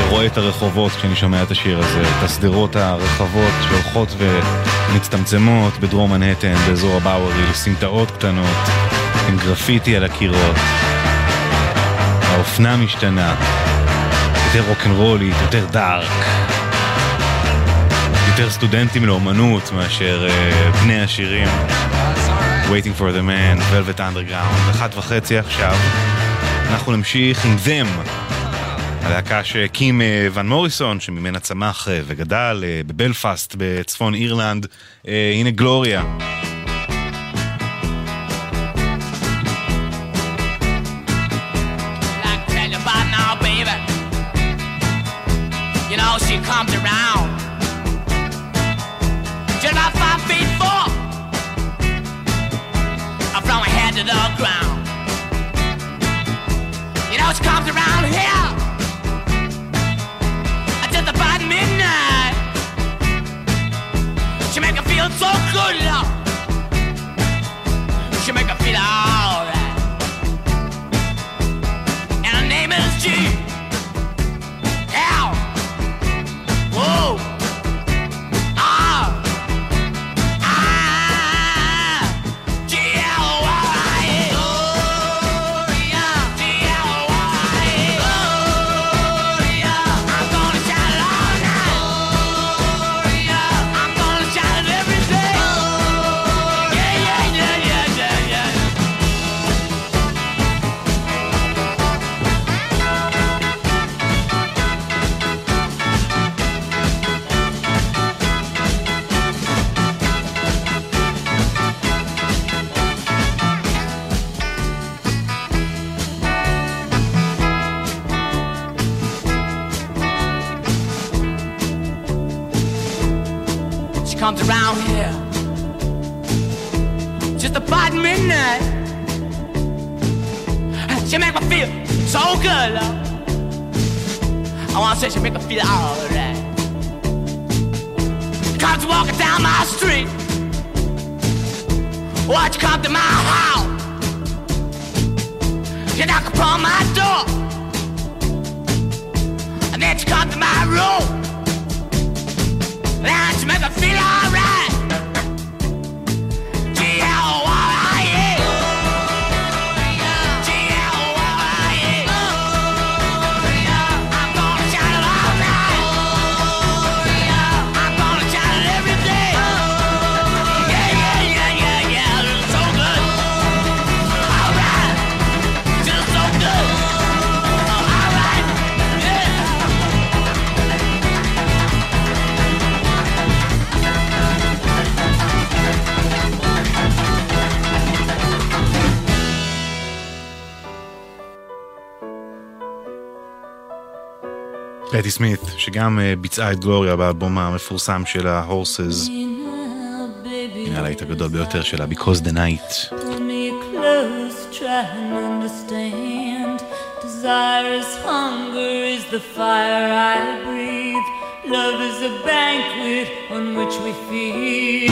רואה את הרחובות כשאני שומע את השיר הזה, את הסדרות הרחבות שהולכות ומצטמצמות בדרום מנהטן, באזור הבאוורי, לסמטאות קטנות עם גרפיטי על הקירות. האופנה משתנה, יותר רוקנרולית, יותר דארק, יותר סטודנטים לאומנות מאשר בני השירים. Waiting for the man, Velvet Underground. 1:30 עכשיו אנחנו נמשיך עם them, הלהקה שהקים ון מוריסון, שממנה צמח וגדל בבלפאסט בצפון אירלנד. הנה גלוריה. Like tell you about now baby, you know she comes around. to the ground. You know she comes around here at just about midnight. She make her feel so good, love. She make her feel all right. And her name is G L O around here just about midnight. She make me feel so good, love. I wanna say she make me feel alright. Comes walking down my street. Watch come to my house. She knock upon my door, and then she come to my room. Let's make it feel alright. פטי סמית, שגם ביצעה את גלוריה באלבום המפורסם של ה-Horses, הנה הלהיט הגדול ביותר שלה, Because the Night. Hold me close, try and understand. Desire is hunger, is the fire I breathe. Love is a banquet on which we feed.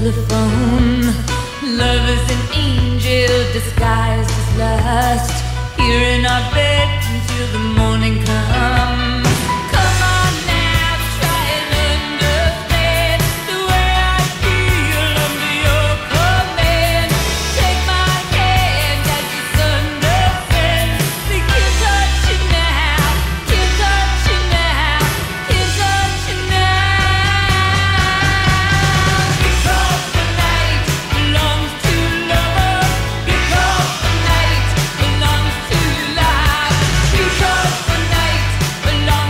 Telephone. Love is an angel disguised as lust. Here in our bed until the morning comes. Long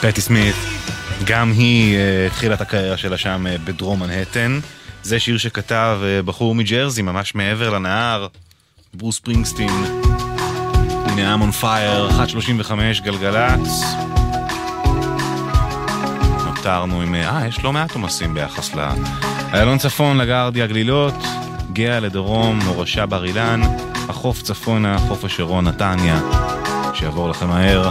פטי סמית, גם היא התחילה את הקריירה שלה שם בדרום מנהטן. זה שיר שכתב בחור מג'רזי, ממש מעבר לנהר, ברוס ספרינגסטין. הנה I'm on fire, 1:35 גלגל"ץ. נותרנו עם, יש לא מעט עומסים ביחס לה. אלון צפון לגרדיה גלילות, גאה לדרום, מורשה בר אילן, החוף צפונה, חוף השרון, נתניה. שיעבור לכם מהר,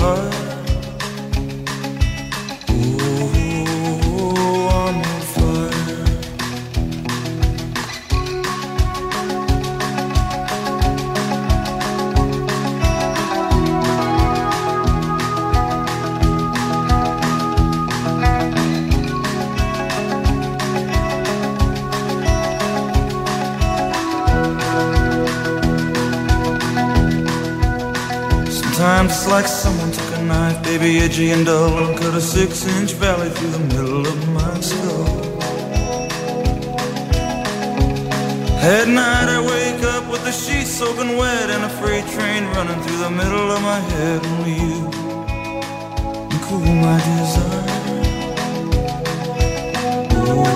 high. It's like someone took a knife, baby, edgy and dull, and cut a 6-inch valley through the middle of my skull. At night I wake up with the sheets soaking wet and a freight train running through the middle of my head. Only you can cool my desire. Oh,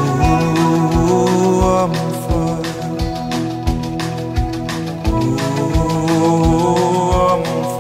I'm on fire. Oh, I'm on fire.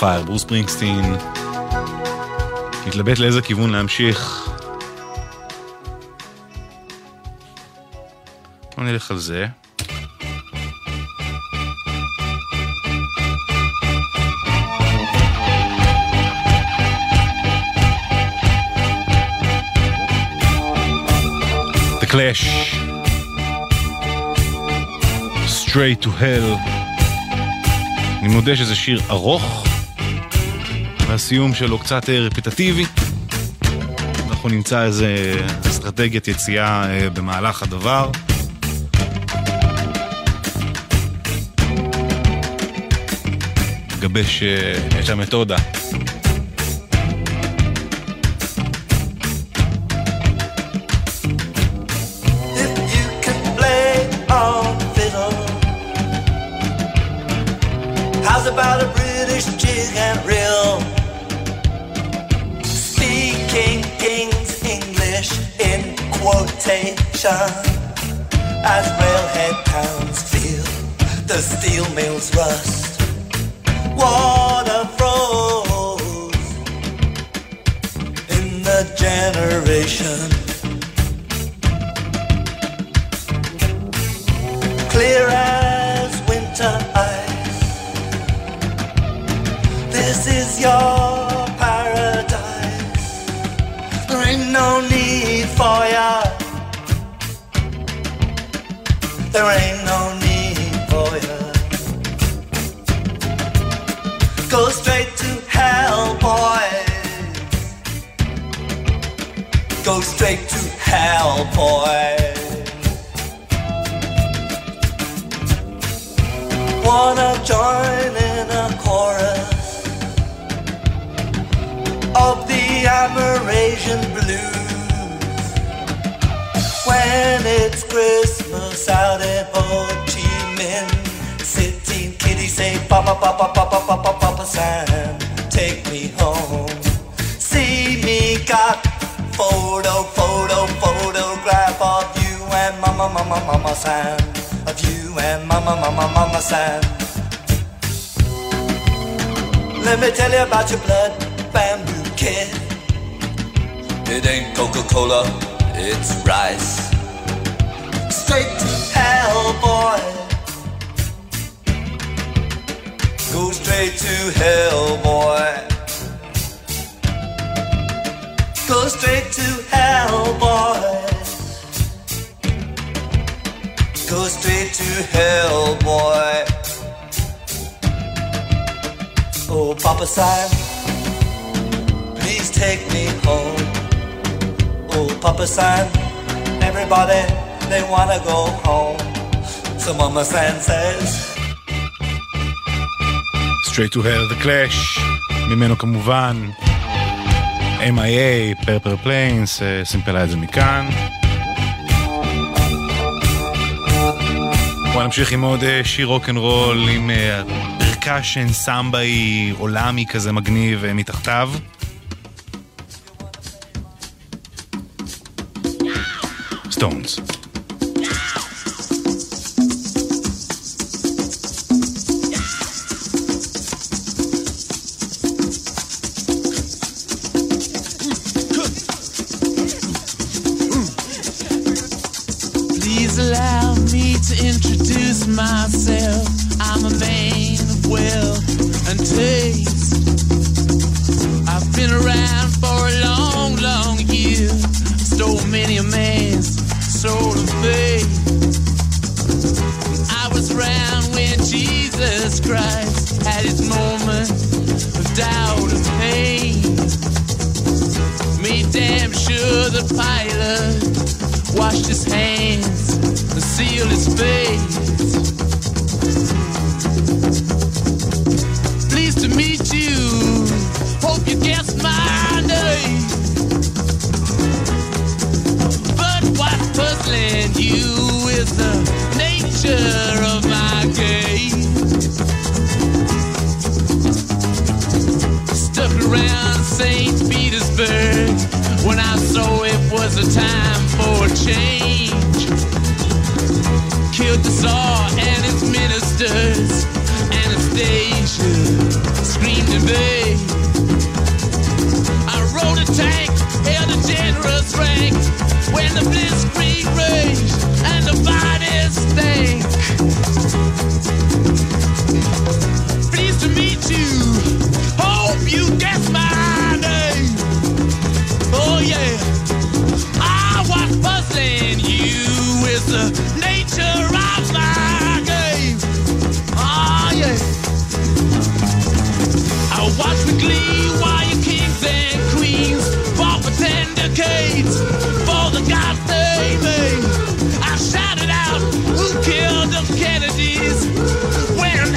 פייר, ברוס ספרינגסטין. התלבט לאיזה כיוון להמשיך. בוא נלך על זה. The Clash. Straight to Hell. אני מודה שזה שיר ארוך. הסיום שלו קצת רפטטיבי. אנחנו נמצא איזו אסטרטגיית יציאה במהלך הדבר. גבש את המתודה. As railhead towns feel the steel mill's rust, water froze in the generation. Clear as winter ice, this is your paradise. There ain't no need for ya. There ain't no need for you. Go straight to hell, boys. Go straight to hell, boys. Wanna join in a chorus of the Amerasian blues? When it's Christmas out in Ho Chi Minh City, kitties say Papa, Papa, Papa, Papa, Papa Sam, take me home. See me got photograph of you and Mama, Mama, Mama Sam. Of you and Mama, Mama, Mama Sam. Let me tell you about your blood bamboo kid. It ain't Coca-Cola, it's rice. Straight to hell, boy. Go straight to hell, boy. Go straight to hell, boy. Go straight to hell, boy. Oh, Papa Simon, please take me home. Oh, Papa Simon, everybody, they wanna go home. So Mama Simon says Straight to Hell, The Clash, ממנו כמובן M.I.A., Purple Planes, סימפלה את זה מכאן. בואו נמשיך עם עוד שיר רוק'נ'רול עם פרקשן סמבאי עולמי כזה מגניב מתחתיו. Stones. Please allow me to introduce myself. I'm a man of wealth and taste. I've been around for a long, long year. Stole many a man's soul of faith. I was around when Jesus Christ had his moment of doubt and pain. Made damn sure the pilot washed his hands and sealed his face. Pleased to meet you. Hope you guessed my name. But what's puzzling you is the nature of my game. Stuck around St. Petersburg when I saw it was a time for a change. Killed the Tsar and his ministers. Anastasia screamed in vain. I rode a tank, held a generous rank when the blitzkrieg raged and the bodies stank. Pleased to meet you. Hope you guess my name. Oh yeah. Ah, what's puzzling you is the nature of my game. Ah yeah. I watch with glee while you kings and queens fall for tender cates for the gods they made. I shouted out, who killed the Kennedys? Where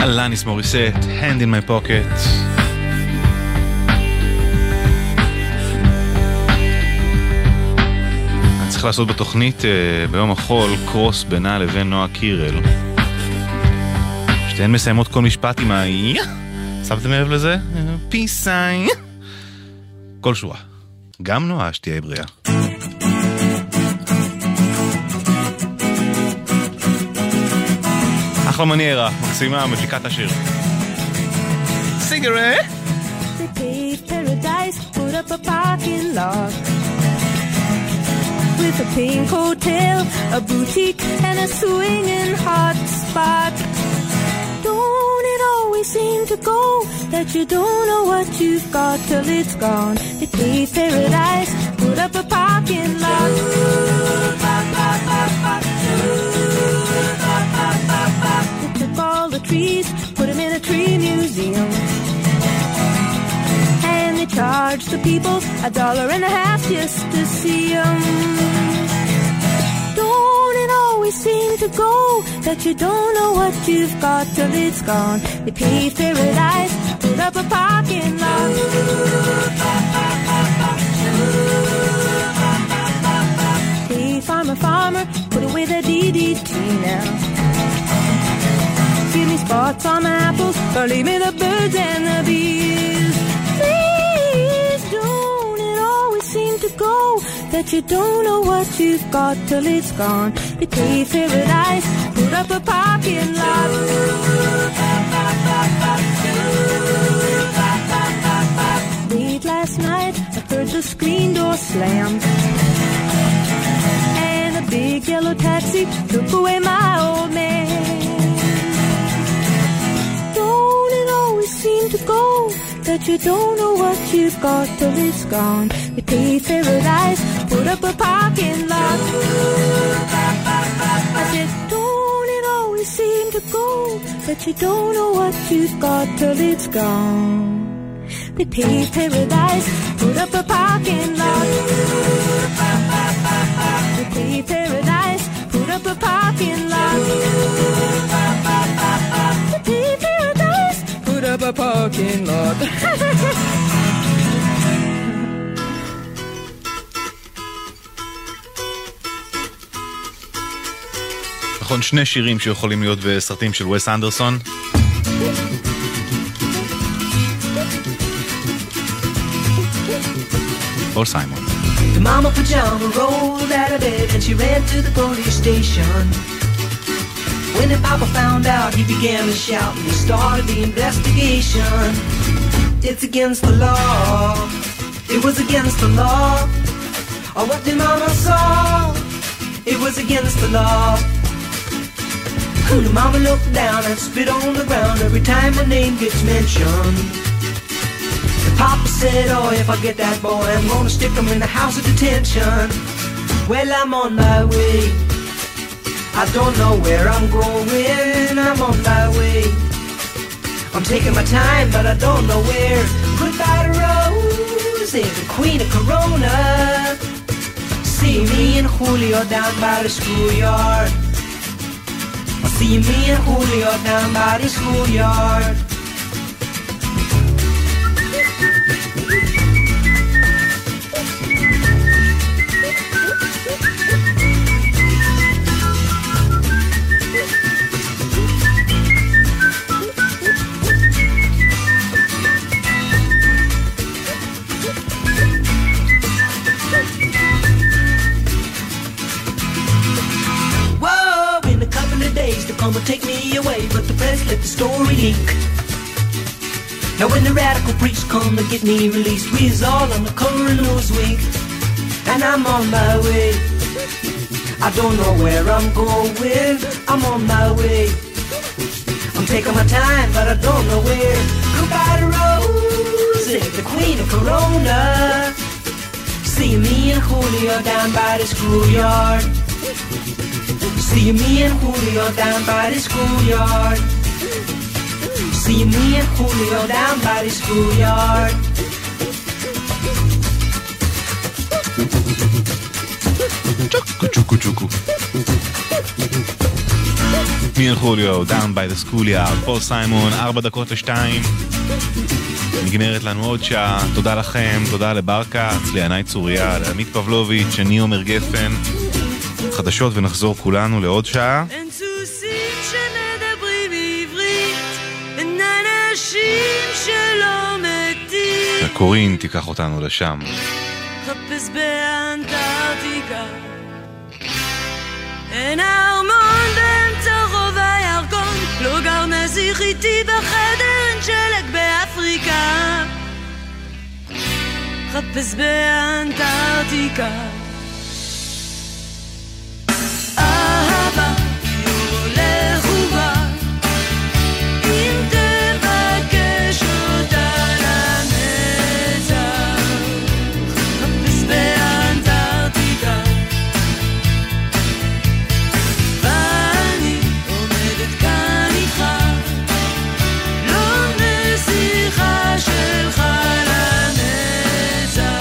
Alanis Morissette, Hand in My Pocket. אני צריך לעשות בתוכנית ביום החול קרוס בינה לבין נועה קירל, שתיהן מסיימות כל משפט עם ה-יה, שמתם לב לזה? פיסאי כל שורה, גם נועה שתהיה בריאה. מניירה, מקסימה, מדליקת השיר. סיגרט. Repeat paradise, put up a parking lot with a pink hotel, a boutique and a swinging hot spot. Don't it always seem to go that you don't know what you've got till it's gone. Repeat paradise, put up a parking lot. tables, $1.50 just to see them. Don't it always seem to go that you don't know what you've got till it's gone? They paved paradise, put up a parking lot. Hey, farmer, farmer, put away the DDT now. Give me spots on apples, or leave me the birds and the bees. Please don't it always seem to go that you don't know what you've got till it's gone. You pay paradise, put up a parking lot. Late last night, I heard the screen door slam. And a big yellow taxi took away my old man. Seem to go that you don't know what you've got till it's gone. You pay paradise, put up a parking lot. I said, don't it always seem to go that you don't know what you've got till it's gone. You pay paradise, put up a parking lot. You pay paradise, put up a parking lot. You pay paradise, up a parking lot. נכון, שני שירים שיכולים להיות בסרטים של ווס אנדרסון. פול סיימון. The mama pajama rolled out of bed and she ran to the police station. When the papa found out, he began to shout and he started the investigation. It's against the law. It was against the law. Or what the mama saw. It was against the law. The mama looked down and spit on the ground every time her name gets mentioned. The papa said, oh, if I get that boy, I'm gonna stick him in the house of detention. Well, I'm on my way. I don't know where I'm going, I'm on my way. I'm taking my time, but I don't know where. Goodbye to Rose, the queen of Corona. See me and Julio down by the schoolyard. See me and Julio down by the schoolyard. Mama take me away, but the press let the story leak. Now when the radical preach come to get me released, we is all on the cover of Newsweek. And I'm on my way. I don't know where I'm going, I'm on my way. I'm taking my time, but I don't know where. Goodbye to Rose, the queen of Corona. See me and Julio down by the schoolyard. See me and Julio down by the schoolyard. See me and Julio down by the schoolyard. Chuku chuku chuku. Me and Julio down by the schoolyard. פול סיימון, 1:54. נגמרת לנו עוד שעה. תודה לכם, תודה לבר קאצי, לינאי צוריה, לעמית פבלוביץ', אני עומר גפן. חדשות ונחזור כולנו לעוד שעה. אין סוסים שמדברים עברית, אין אנשים שלא מתים. הקורין תיקח אותנו לשם. חפש באנטרטיקה, אין ארמון באמצע רוב הירקון, לא גר נסיך איתי בחדר, אין שלג באפריקה. חפש באנטרטיקה. שלך לנצח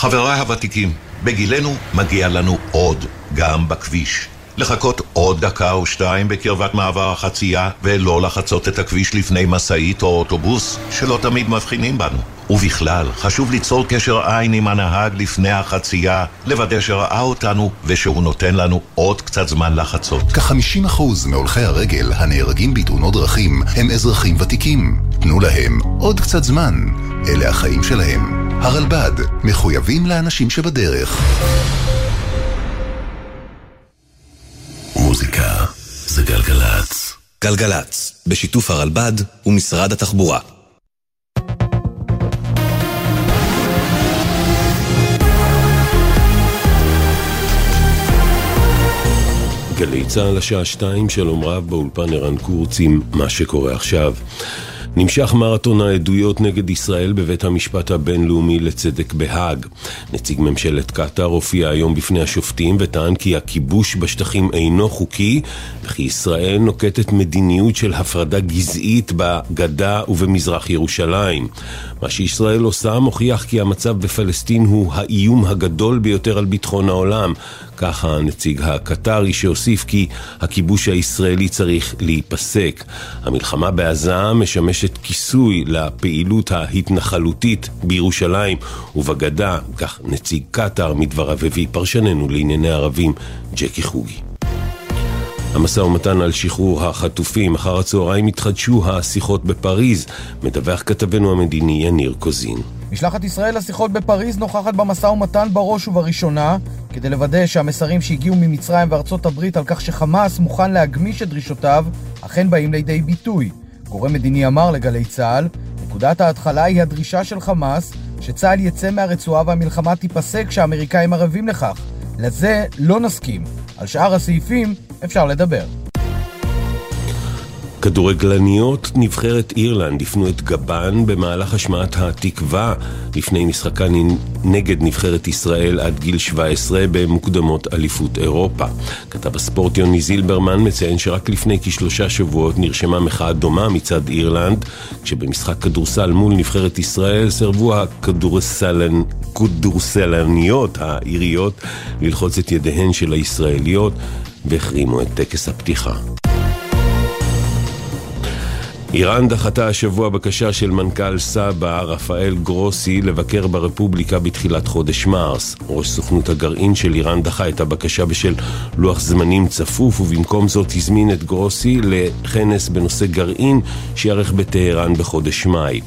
חבריי הוותיקים, בגילנו מגיע לנו עוד, גם בכביש. לחכות עוד דקה או שתיים בקרבת מעבר החצייה ולא לחצות את הכביש לפני מסעית או אוטובוס שלא תמיד מבחינים בנו. ובכלל, חשוב ליצור קשר עין עם הנהג לפני החצייה, לוודא שראה אותנו ושהוא נותן לנו עוד קצת זמן לחצות. כ-50% מהולכי הרגל הנהרגים בתאונות דרכים הם אזרחים ותיקים. תנו להם עוד קצת זמן. אלה החיים שלהם. הרלב"ד, מחויבים לאנשים שבדרך. מוזיקה זה גלגל"ץ. גלגל"ץ, בשיתוף הרלב"ד ומשרד התחבורה. גלי צהל השעה 2, שלום רב, באולפן ערן קורצים. מה שקורה עכשיו: נמשך מרתון העדויות נגד ישראל בבית המשפט הבינלאומי לצדק בהאג. נציג ממשלת קטר הופיע היום בפני השופטים וטען כי הכיבוש בשטחים אינו חוקי, וכי ישראל נוקטת מדיניות של הפרדה גזעית בגדה ובמזרח ירושלים. מה שישראל עושה מוכיח כי המצב בפלסטין הוא האיום הגדול ביותר על ביטחון העולם. ככה הנציג הקטרי, שהוסיף כי הכיבוש הישראלי צריך להיפסק. המלחמה בעזה משמשת כיסוי לפעילות ההתנחלותית בירושלים ובגדה, כך נציג קטר. מדבריו הביא פרשננו לענייני ערבים ג'קי חוגי. המשא ומתן על שחרור החטופים. אחר הצהריים התחדשו השיחות בפריז, מדווח כתבנו המדיני יניר קוזין. משלחת ישראל לשיחות בפריז נוכחת במשא ומתן בראש ובראשונה כדי לוודא שהמסרים שהגיעו ממצרים וארצות הברית על כך שחמאס מוכן להגמיש את דרישותיו אכן באים לידי ביטוי. גורם מדיני אמר לגלי צהל, נקודת ההתחלה היא הדרישה של חמאס שצהל יצא מהרצועה והמלחמה תיפסק כשהאמריקאים ערבים לכך. לזה לא נסכים. על שאר הסעיפים אפשר לדבר. כדורגלניות נבחרת אירלנד יפנו את גבן במהלך השמעת התקווה לפני משחקה נגד נבחרת ישראל עד גיל 17 במוקדמות אליפות אירופה. כתב הספורט יוני זילברמן מציין שרק לפני כ3 שבועות נרשמה מחאה דומה מצד אירלנד, כשבמשחק כדורסל מול נבחרת ישראל סרבו הכדורסלניות האיריות ללחוץ את ידיהן של הישראליות והחרימו את טקס הפתיחה. איראן דחתה השבוע בקשה של מנכ"ל סבא, רפאל גרוסי, לבקר ברפובליקה בתחילת חודש מרס. ראש סוכנות הגרעין של איראן דחה את הבקשה בשל לוח זמנים צפוף, ובמקום זאת הזמין את גרוסי לכנס בנושא גרעין שיערך בטהרן בחודש מאי.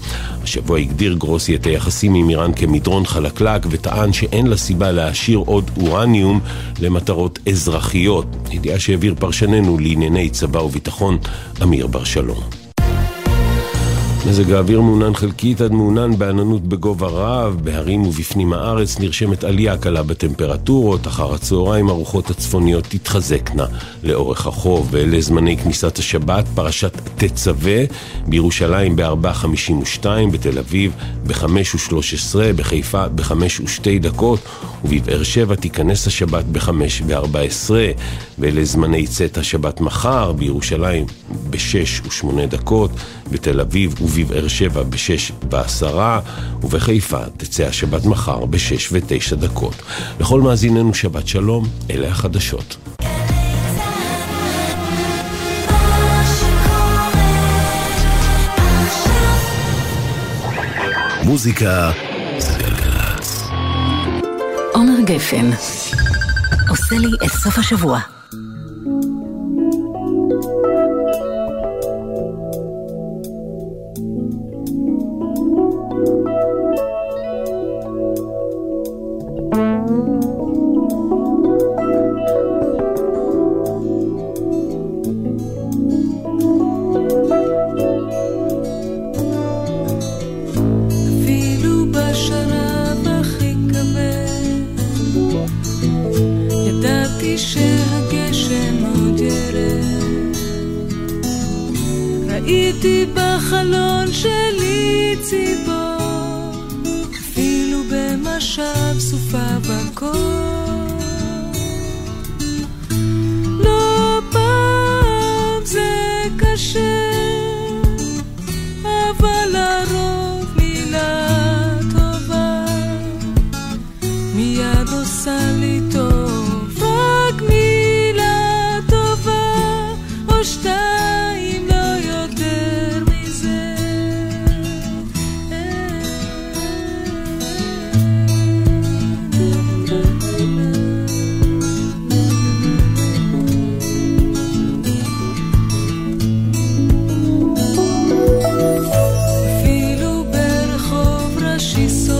השבוע הגדיר גרוסי את היחסים עם איראן כמדרון חלקלק, וטען שאין לה סיבה להשאיר עוד אורניום למטרות אזרחיות. ידיעה שהעביר פרשננו לענייני צבא וביטחון אמיר בר שלום. מזג האוויר מעונן חלקית עד מעונן בעננות בגובה רב, בהרים ובפנים הארץ נרשמת עלייה קלה בטמפרטורות. אחר הצהריים הרוחות הצפוניות תתחזקנה לאורך החוב. ואלה זמני כניסת השבת: פרשת תצווה בירושלים ב-4:52, בתל אביב ב-5:13, בחיפה ב-5:02, ובבאר שבע תיכנס השבת ב-5:14. ואלה זמני צאת השבת מחר: בירושלים ב-6:08, בתל אביב ובבאר שבע ב-6:10, ובחיפה תצא השבת מחר ב-6:09. לכל מאזיננו שבת שלום, אלה החדשות. מוזיקה זה גלגל"ץ. עומר גפן עושה לי את סוף השבוע.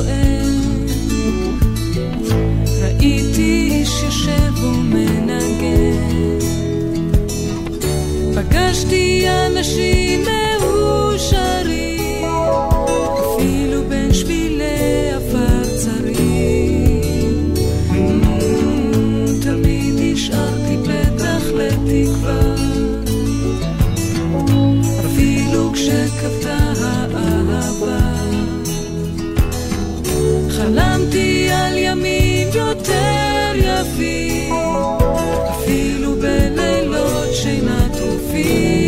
שואל, ראיתי איש יושב ומנגן, פגשתי אנשים מאושרים, אפילו בין שבילי עפר צרים, תמיד השארתי פתח לתקווה, אפילו כשכבתה האהבה, חלמתי על ימים יותר יפים, אפילו בלילות שינה טובים.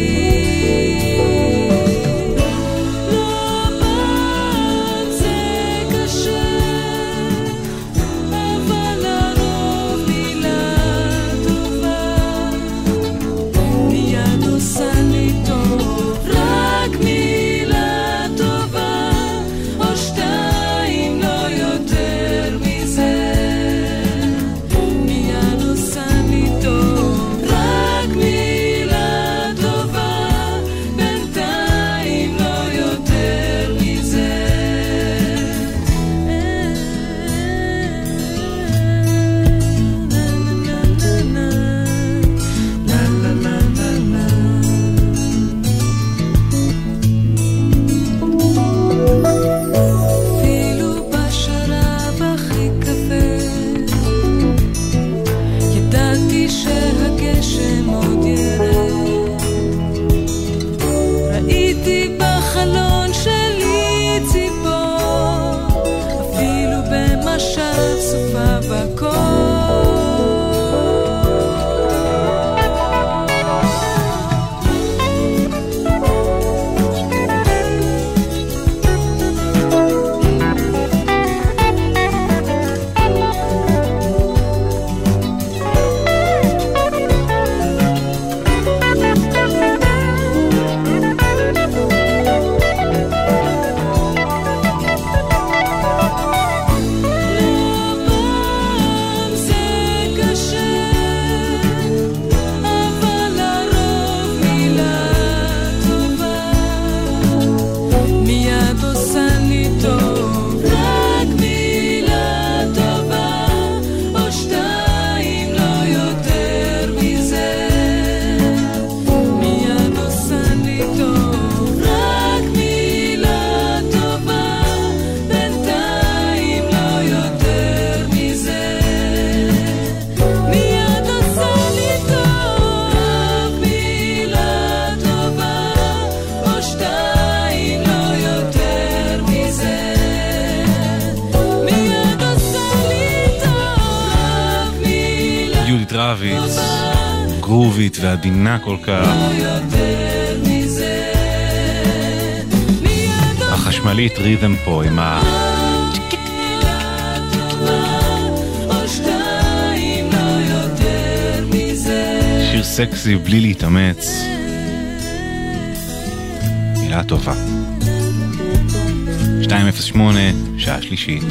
גרובית ועדינה כל כך, החשמלית ריתם פה עם ה... שיר סקסי בלי להתאמץ, מילה טובה. 2:08, שעה שלישית,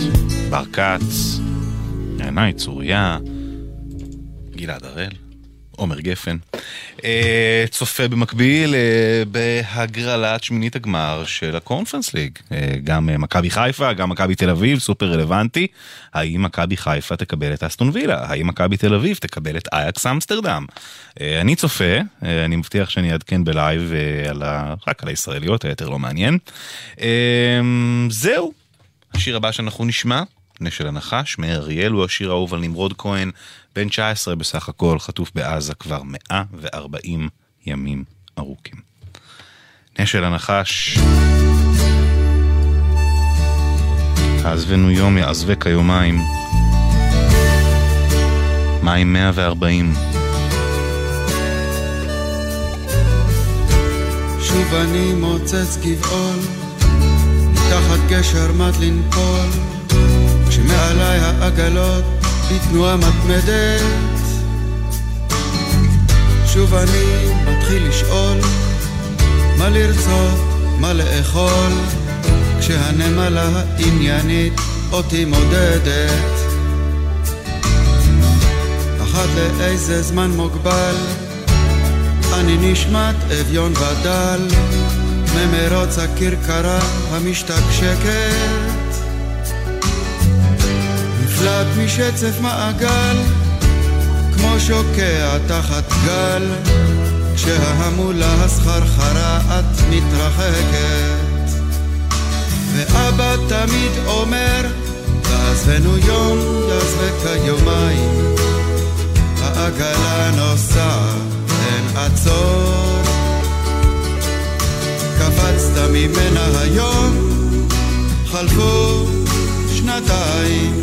בר קאץ, ינאי צוריה, גלעד הראל, עומר גפן, צופה במקביל בהגרלת שמינית הגמר של הקונפרנס ליג, גם מכבי חיפה, גם מכבי תל אביב, סופר רלוונטי, האם מכבי חיפה תקבל את אסטון וילה, האם מכבי תל אביב תקבל את אייקס אמסטרדם, אני צופה, אני מבטיח שאני אעדכן בלייב רק על הישראליות, היתר לא מעניין. זהו, השיר הבא שאנחנו נשמע, נשל הנחש, מאריאל, הוא השיר האהוב על נמרוד כהן, בן 19 בסך הכל, חטוף בעזה כבר 140 ימים ארוכים. נשל הנחש, עזבנו יום יעזבק היומיים, מים 140. שוב אני מוצץ גבעול, תחת גשר מת לנפול, כשמעלי העגלות בתנועה מתמדת, שוב אני מתחיל לשאול, מה לרצות, מה לאכול, כשהנמלה העניינית אותי מודדת, אחת לאיזה זמן מוגבל אני נשמת אביון ודל ממרוץ הכרכרה המשתקשקת, נפלט משצף מעגל, כמו שוקע תחת גל, כשההמולה הסחרחרה את מתרחקת. ואבא תמיד אומר, תעזבנו יום, תעזבק יומיים, העגלה נוסעת, אין עצור. קפצת ממנה היום, חלפו שנתיים,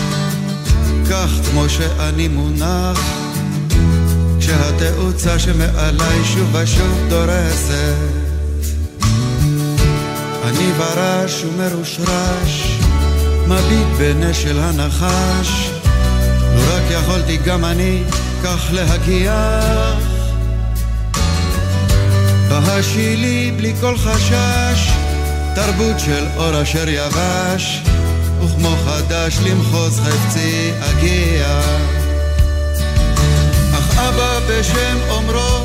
כך כמו שאני מונח, כשהתאוצה שמעלי שוב ושוב דורסת. אני ברש ומרושרש, מביט בעיני של הנחש, לו רק יכולתי גם אני כך להגיח, בהשילי בלי כל חשש, תרבות של אור אשר יבש, וכמו חדש למחוז חפצי אגיע. אך אבא בשם אומרו,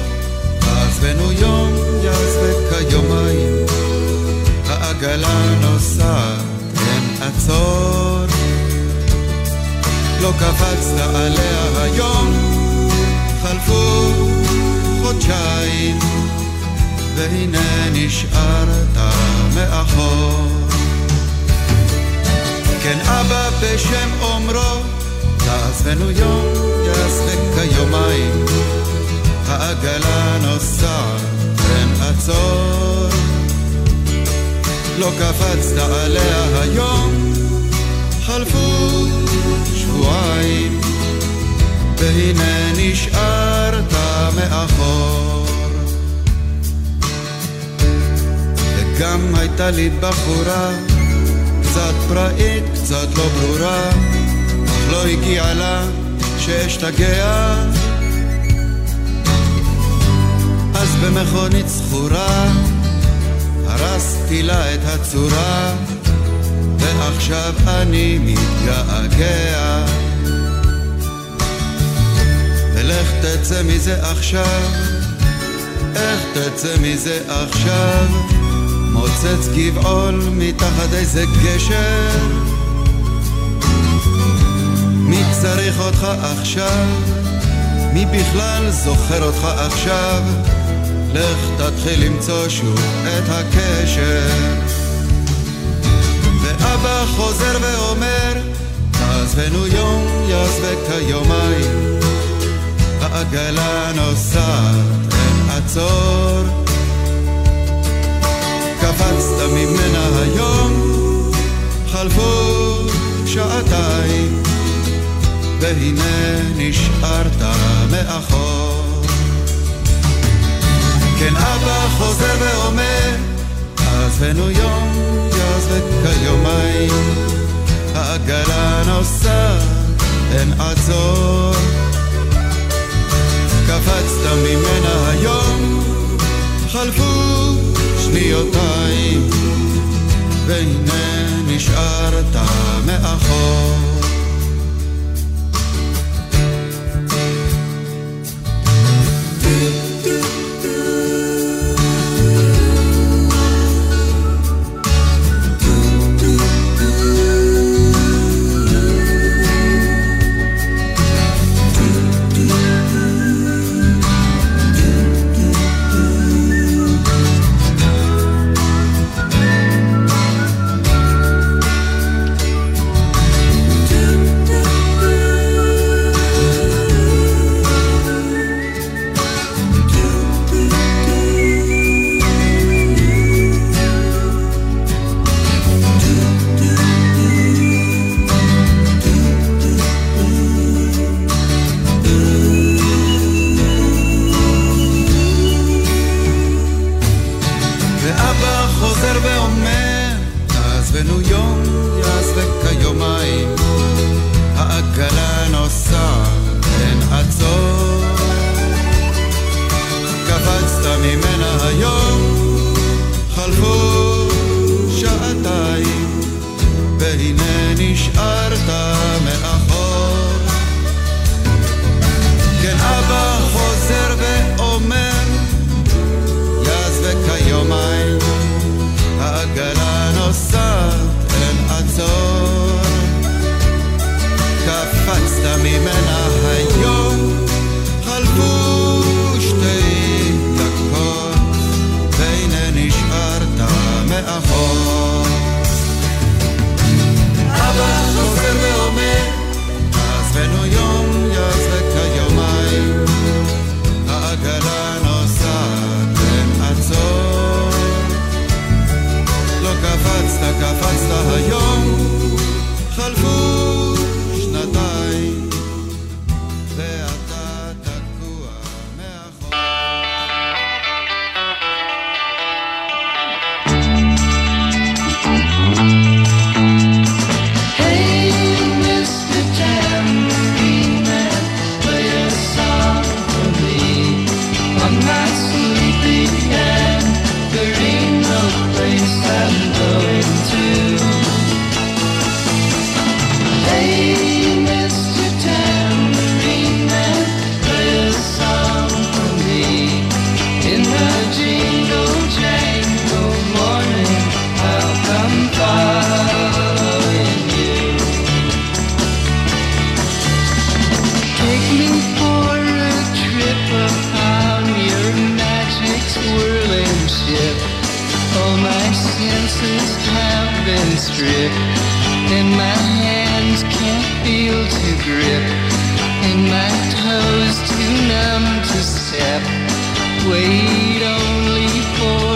תעזבנו יום, יעזבק יומיים, העגלה נוסעת, אין עצור. לא קפצת עליה היום, חלפו חודשיים, והנה נשארת מאחור. כן אבא בשם אומרו, תעזבנו יום, יעזבק יומיים, העגלה נוסעת, אין עצור. לא קפצת עליה היום, חלפו שבועיים, והנה נשארת מאחור. גם הייתה לי בחורה, קצת פראית, קצת לא ברורה, אך לא הגיעה לה שאשתגע. אז במכונית זכורה, הרסתי לה את הצורה, ועכשיו אני מתגעגע. ולך תצא מזה עכשיו, איך תצא מזה עכשיו, מוצץ גבעול מתחת איזה גשר, מי צריך אותך עכשיו, מי בכלל זוכר אותך עכשיו, לך תתחיל למצוא שוב את הקשר. ואבא חוזר ואומר, תעזבנו יום, יעזבק יומיים, העגלה נוסעת, אין עצור. קפצת ממנה היום, חלפו שעתיים, והנה נשארת מאחור. כן אבא חוזר ואומר, תעזבנו יום, יעזבק יומיים, העגלה נוסעת, אין עצור. קפצת ממנה היום, חלפו שניותיים, והנה נשארת מאחור. ואומר, תעזבנו יום, יעזבק יומיים, grip, and my hands can't feel to grip, and my toes too numb to step. Wait only for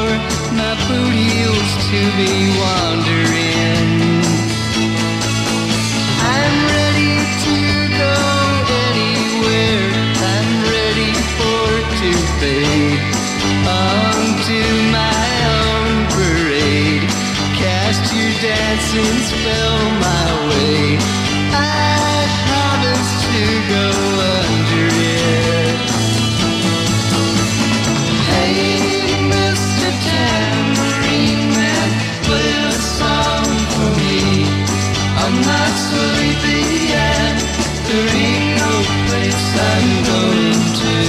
my boot heels to be wandering. I'm ready to go anywhere, I'm ready for it to fade onto my own parade. Cast your dancing spell my way, I promise to go under it. Hey Mr. Tambourine Man, play a song for me, I'm not sleepy yet, there ain't no place I'm going to.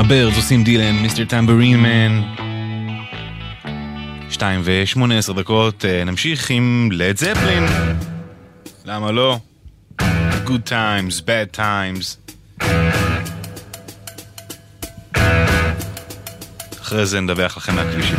הברדס עושים דילן, מיסטר טמברין מן. 2:18, נמשיך עם לד זפלין. למה לא? Good times, bad times. אחרי זה נדווח לכם מהכבישים.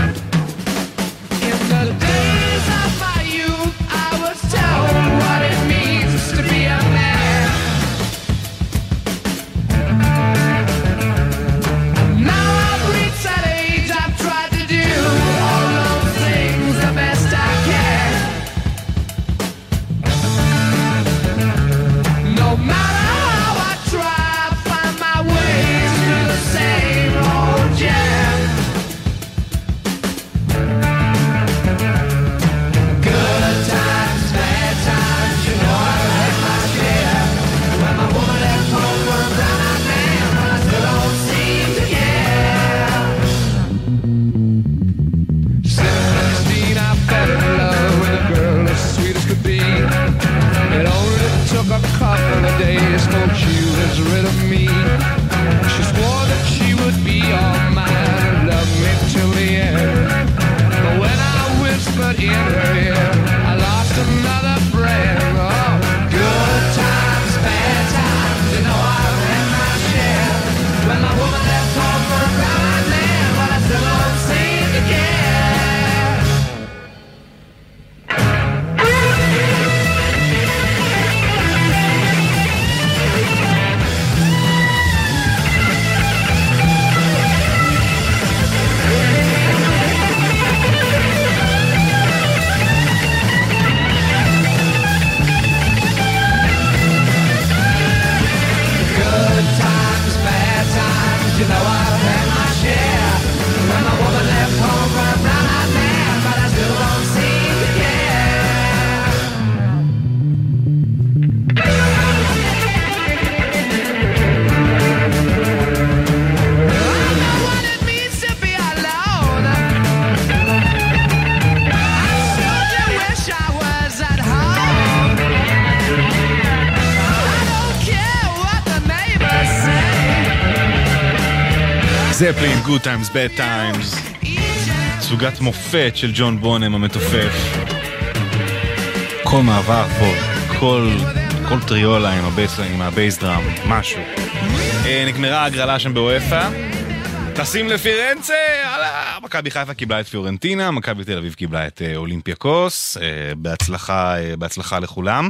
זפלין, Good Times, Bad Times, סוגת מופת של ג'ון בונם המתופף. כל מעבר פה, כל טריולה עם הבייס דראם, משהו. נגמרה הגרלה שם באופה, טסים לפירנצה, מכבי חיפה קיבלה את פיורנטינה, מכבי תל אביב קיבלה את אולימפיאקוס, בהצלחה לכולם.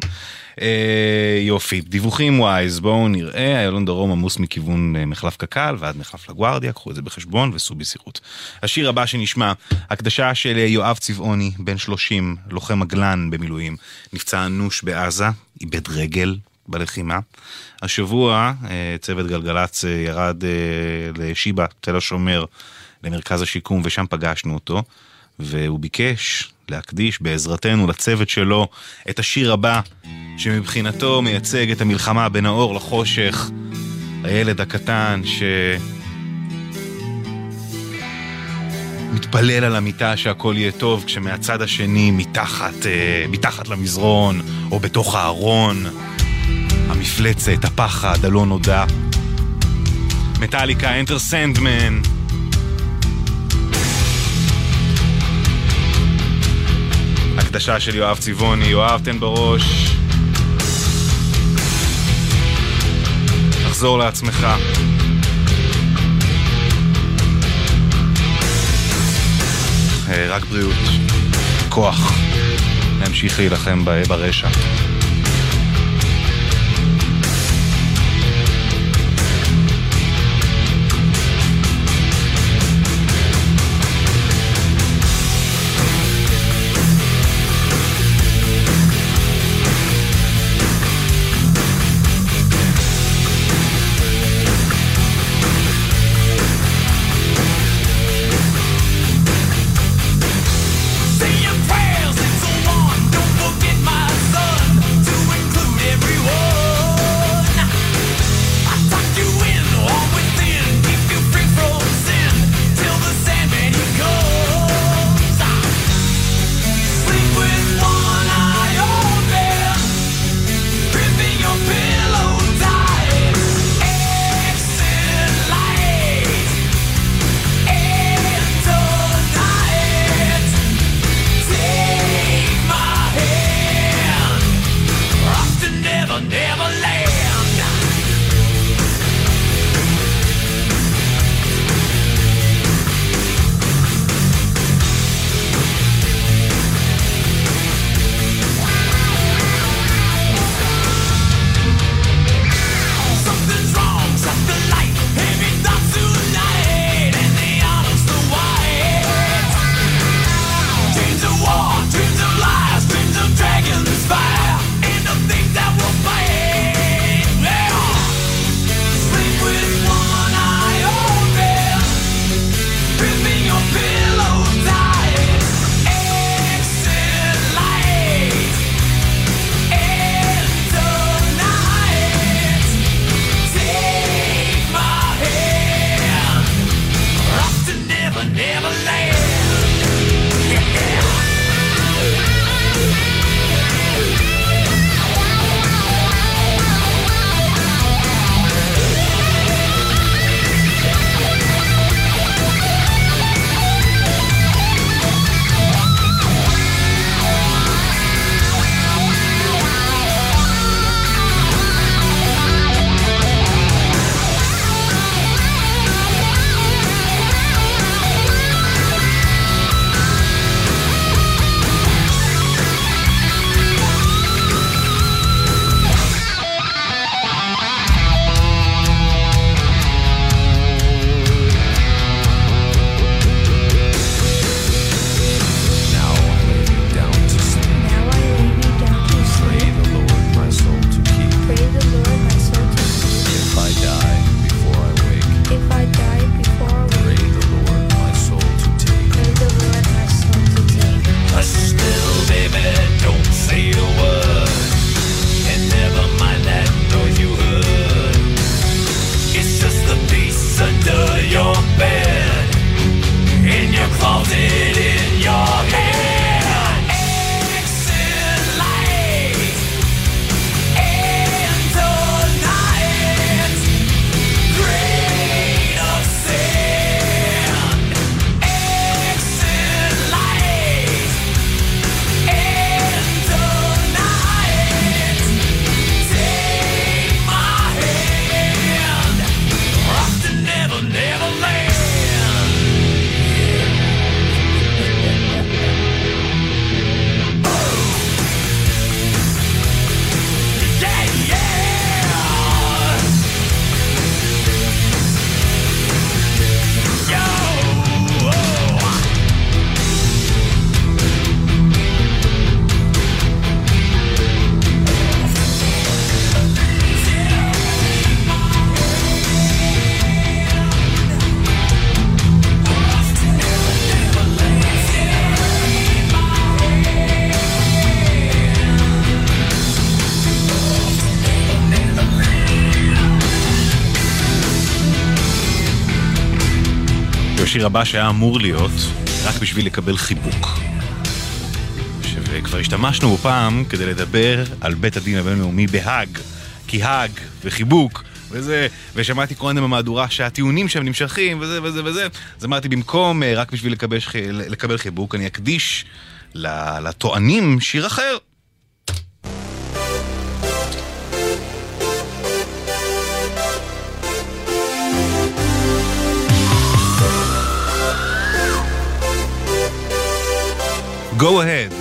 יופי, דיווחים ווייז, בואו נראה, איילון דרום עמוס מכיוון מחלף קקל ועד מחלף לגוארדיה, קחו את זה בחשבון וסעו בזהירות. השיר הבא שנשמע, הקדשה של יואב צבעוני, בן 30, לוחם מגלן במילואים, נפצע אנוש בעזה, איבד רגל בלחימה. השבוע צוות גלגל"ץ ירד לשיבא, תל השומר, למרכז השיקום, ושם פגשנו אותו, והוא ביקש להקדיש בעזרתנו לצוות שלו את השיר הבא, שמבחינתו מייצג את המלחמה בין האור לחושך, הילד הקטן שמתפלל על המיטה שהכל יהיה טוב, כשמהצד השני מתחת למזרון או בתוך הארון, המפלצת, הפחד, הלא נודע. מטאליקה, אנטר סנדמן. הקדשה של יואב צבעוני, יואב תן בראש. תחזור לעצמך. רק בריאות, כוח, להמשיך להילחם ברשע. השיר הבא שהיה אמור להיות רק בשביל לקבל חיבוק, שכבר השתמשנו פעם כדי לדבר על בית הדין הבינלאומי בהאג, כיהג וחיבוק וזה, ושמעתי קורנם במהדורה שהטיעונים שהם נמשכים וזה וזה וזה, אז אמרתי במקום רק בשביל לקבל חיבוק אני אקדיש לטוענים שיר אחר. Go ahead.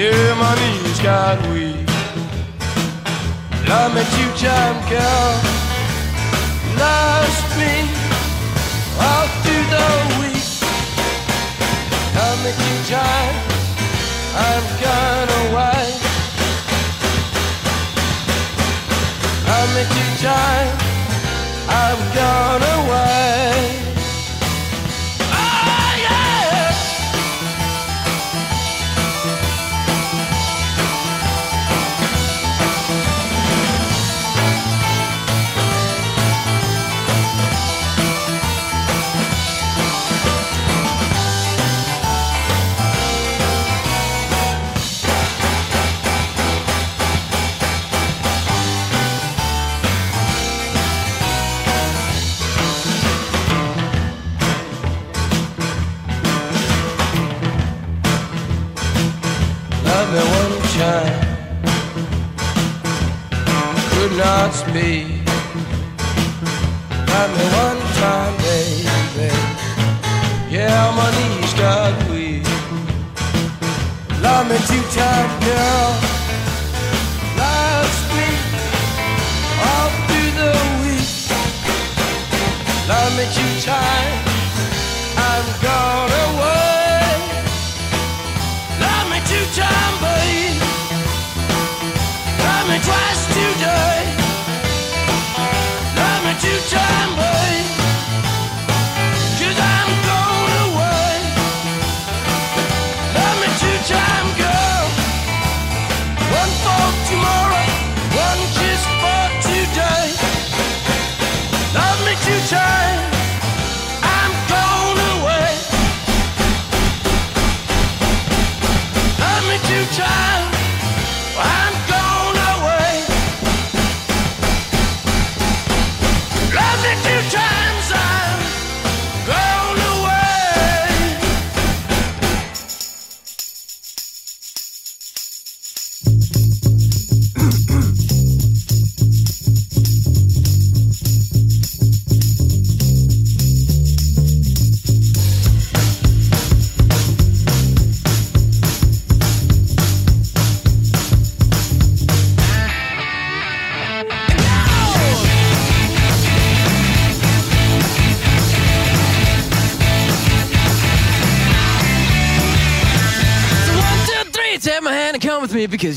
You, my knees got weak. I'm a two-time girl. Last me all through the week. I'm a two-time. I've gone away. I'm a two-time. I've gone away. Could not speak. Got me one time, baby. Yeah, my knees got weak. Love me two-time, girl. Last week, all through the week. Love me two-time. I'm gone away. Love me two-time, baby. Love me twice today. Love me two-time, babe. 'Cause I'm going away. Love me two-time, girl. One for tomorrow, one kiss for today. Love me two-time. I'm going away. Love me two-time. I'm because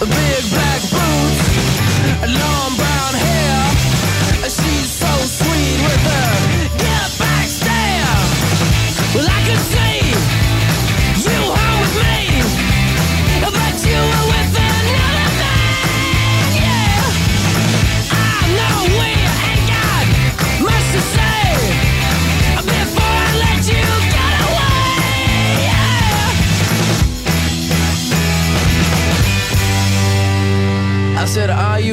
Big black boots, long brown hair. She's so sweet with her get back stare. Well, I could see you were with another man, yeah. I know we ain't got much to say before I let you get away, yeah. I said, are you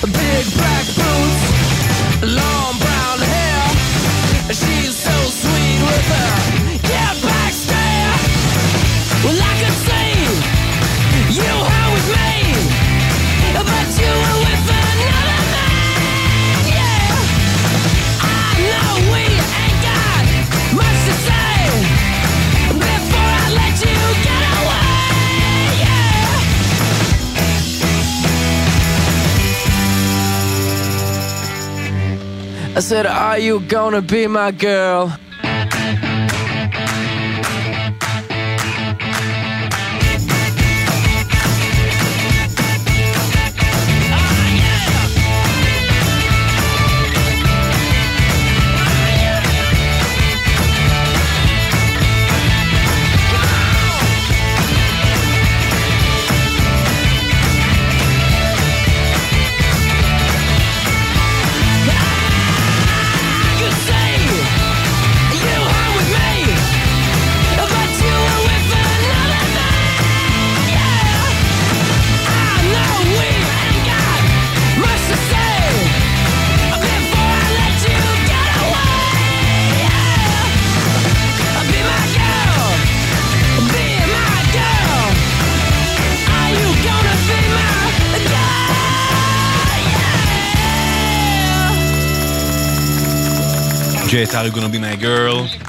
Big black boots, long brown hair. She's so sweet with her get back stare. Well, I could say you were with me, but you were with another man, yeah. I know we ain't got much to say before I let you get away, yeah. I said, are you gonna be my girl? שאת Are You Gonna Be My Girl.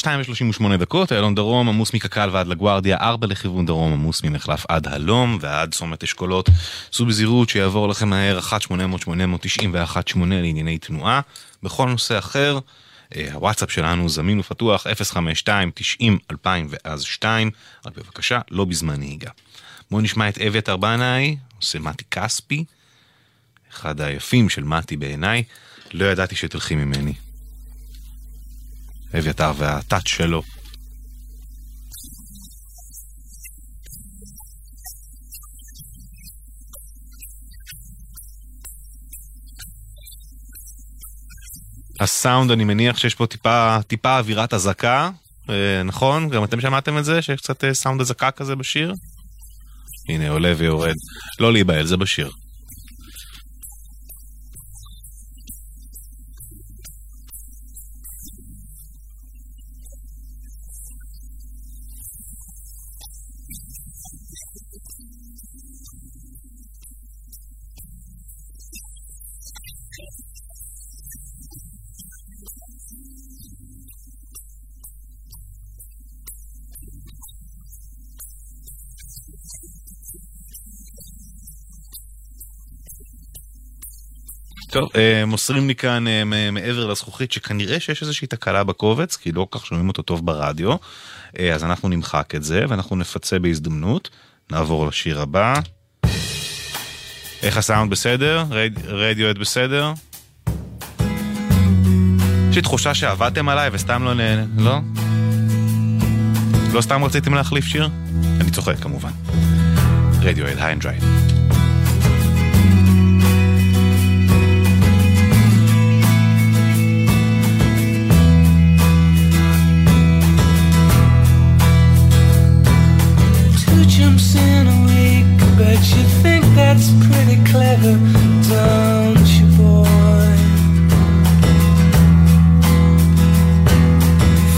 2:38 דקות, איילון דרום עמוס מקקל ועד לגוארדיה, 4 לכיוון דרום עמוס ממחלף עד הלום ועד צומת אשכולות. סעו בזהירות שיעבור לכם מהר, 1-800-891-8 לענייני תנועה. בכל נושא אחר, הוואטסאפ שלנו זמין ופתוח, 052-90-2002, רק בבקשה, לא בזמן נהיגה. בואו נשמע את אבית ארבנאי, עושה מתי כספי, אחד היפים של מתי בעיניי, לא ידעתי שתלכי ממני. אביתר והטאץ' שלו. הסאונד, אני מניח שיש פה טיפה אווירת הזקה, נכון? גם אתם שמעתם את זה? שיש קצת סאונד הזקה כזה בשיר? הנה, עולה ויורד. לא להיבהל, זה בשיר. טוב, מוסרים לי כאן מעבר לזכוכית שכנראה שיש איזושהי תקלה בקובץ, כי לא כך שומעים אותו טוב ברדיו, אז אנחנו נמחק את זה ואנחנו נפצה בהזדמנות. נעבור לשיר הבא. איך הסאונד בסדר? רדיו את בסדר? יש לי תחושה שעבדתם עליי וסתם לא לא? לא סתם רציתם להחליף שיר? אני צוחק כמובן. רדיו את היי אנד דריי. In a week, but you think that's pretty clever, don't you, boy?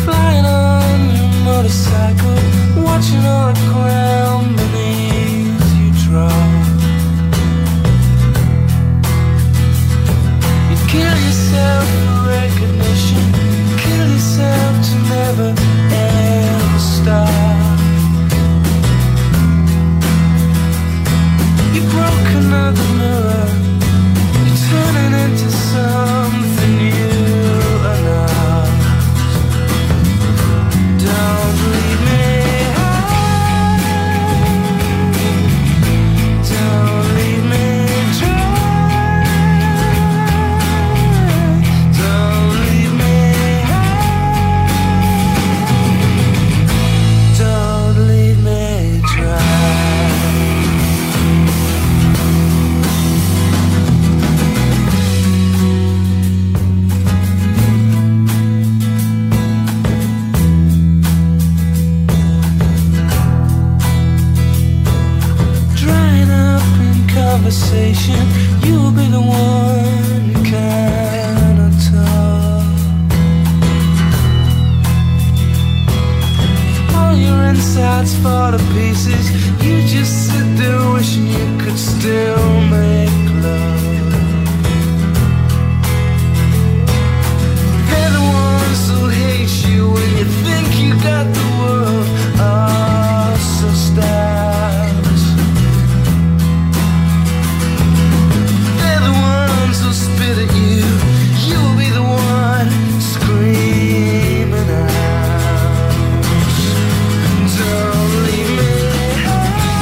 Flying on your motorcycle, watching all the ground beneath you drop. You kill yourself for recognition, you kill yourself to never ever stop. Another mirror, you're turning into something you are not. Don't leave me high, don't leave me dry, don't leave me high, don't leave me dry. Conversation, you'll be the one who cannot talk. All your insides fall to pieces. You just sit there wishing you could still make love. They're the ones who hate you when you think you got the world all so stacked. Spit at you, you'll be the one screaming out. Don't leave me high,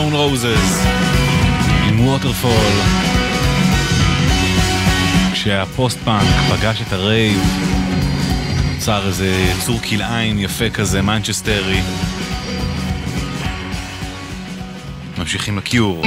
Stone Roses עם Waterfall. כשהפוסט-פאנק פגש את הרייב נוצר איזה צור כלעין יפה כזה, מנצ'סטרי. ממשיכים לקיור.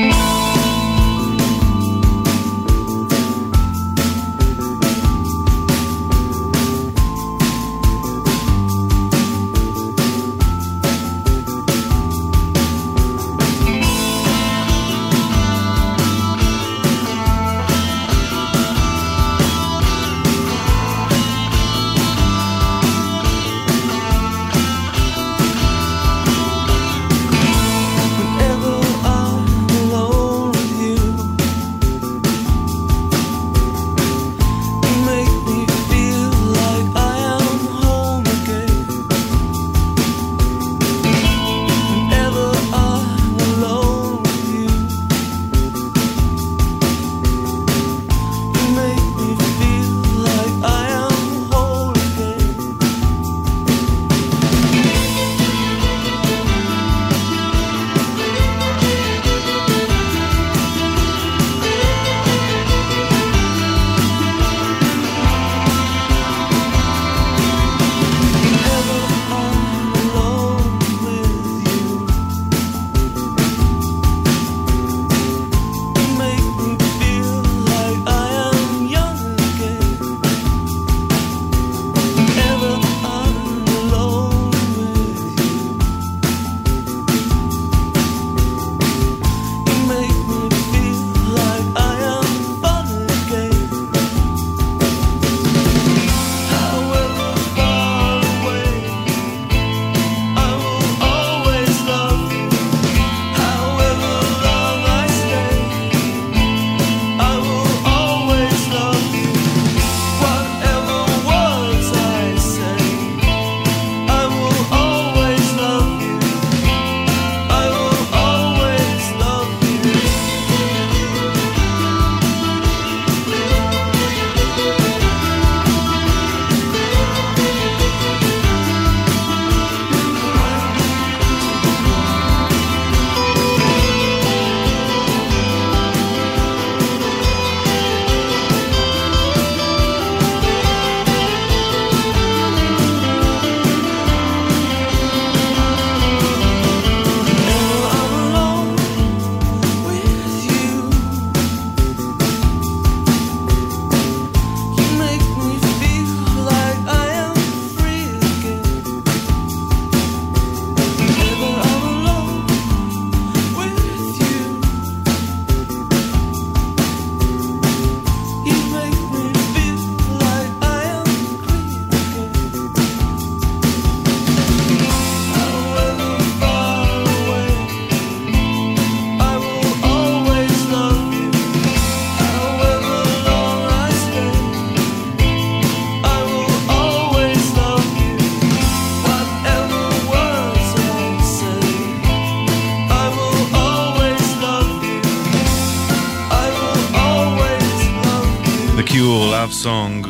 סונג,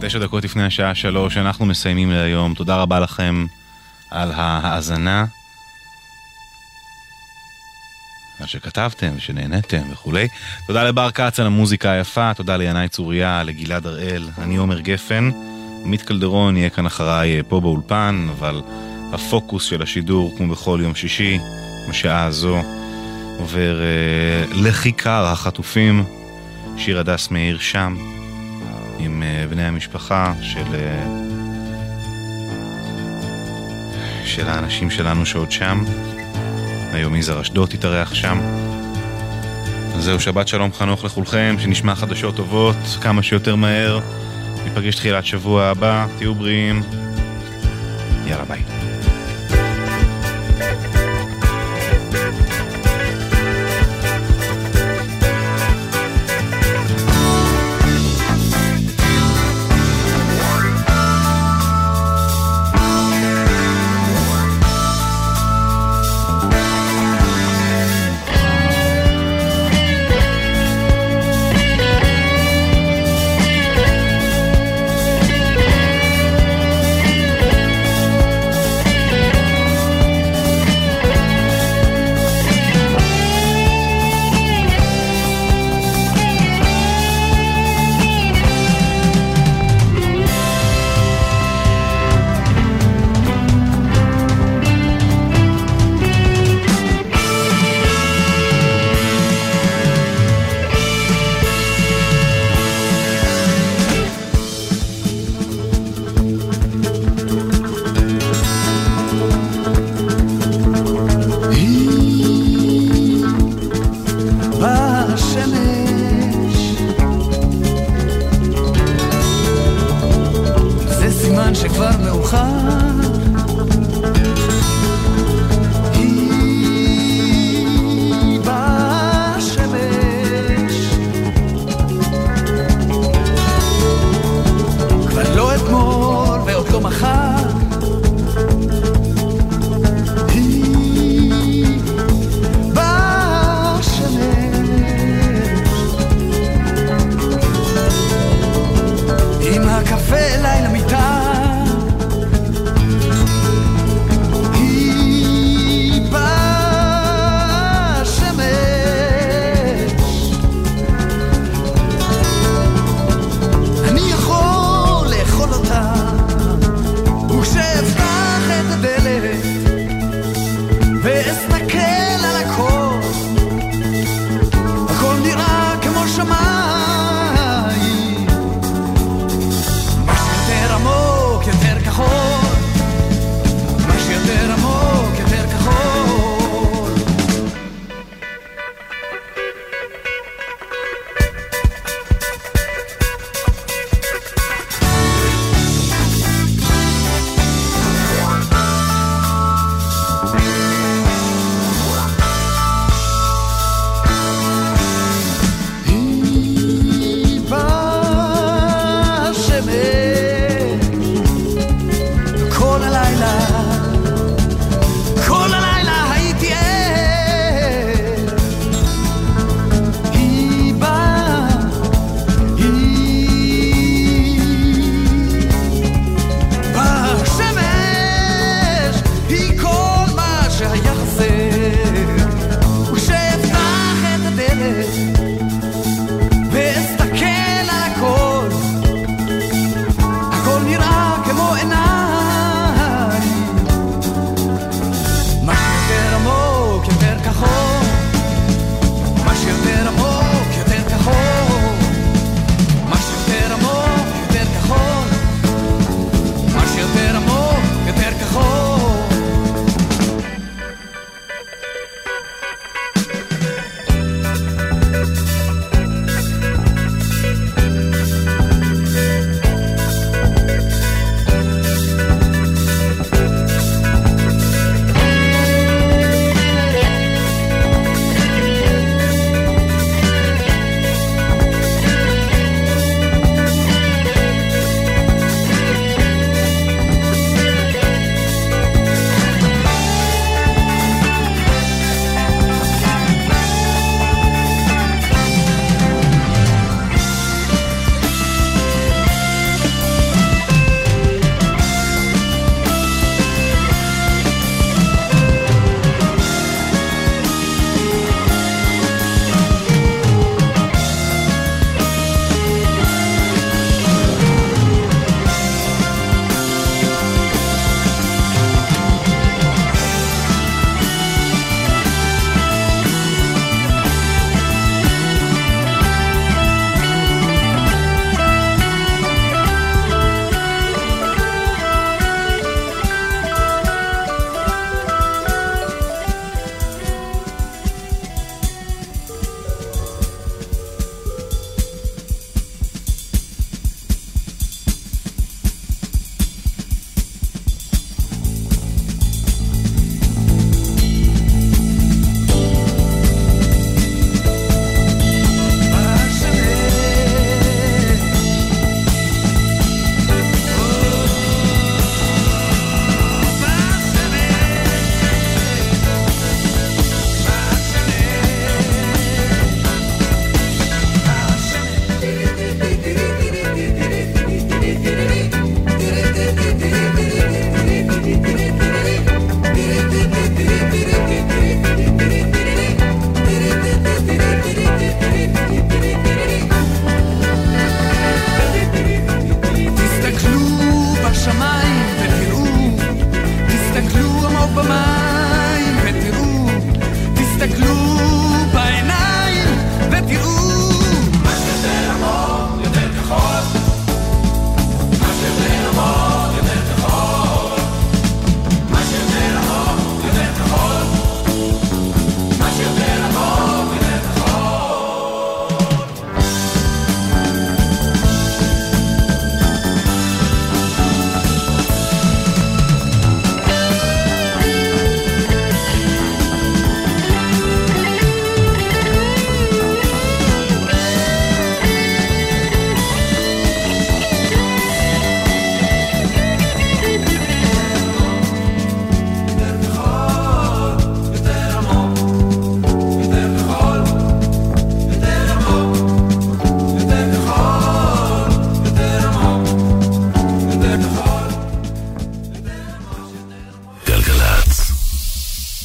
9 דקות לפני השעה 3, אנחנו מסיימים להיום. תודה רבה לכם על ההאזנה, על שכתבתם ושנהנתם וכו'. תודה לבר קאצי על המוזיקה היפה, תודה לינאי צוריה, לגלעד הראל, אני עומר גפן, עמית קלדרון יהיה כאן אחריי פה באולפן, אבל הפוקוס של השידור כמו בכל יום שישי בשעה הזו עובר לכיכר החטופים, שיר הדס מאיר שם עם בני המשפחה של האנשים שלנו שעוד שם. היום איזר אשדוד תתארח שם. זהו, שבת שלום חנוך לכולכם, שנשמע חדשות טובות כמה שיותר מהר. ניפגש תחילת שבוע הבא, תהיו בריאים, יאללה ביי. קפה אליי למיטה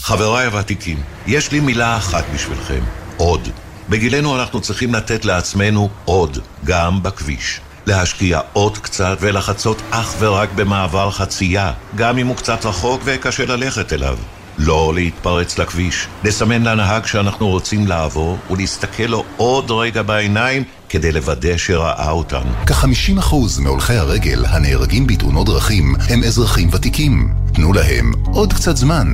חבריי הוותיקים, יש לי מילה אחת בשבילכם, עוד. בגילנו אנחנו צריכים לתת לעצמנו עוד, גם בכביש. להשקיע עוד קצת ולחצות אך ורק במעבר חצייה, גם אם הוא קצת רחוק וקשה ללכת אליו. לא להתפרץ לכביש, לסמן לנהג שאנחנו רוצים לעבור ולהסתכל לו עוד רגע בעיניים כדי לוודא שראה אותם. כ-50% מהולכי הרגל הנהרגים בתאונות דרכים הם אזרחים ותיקים. תנו להם עוד קצת זמן,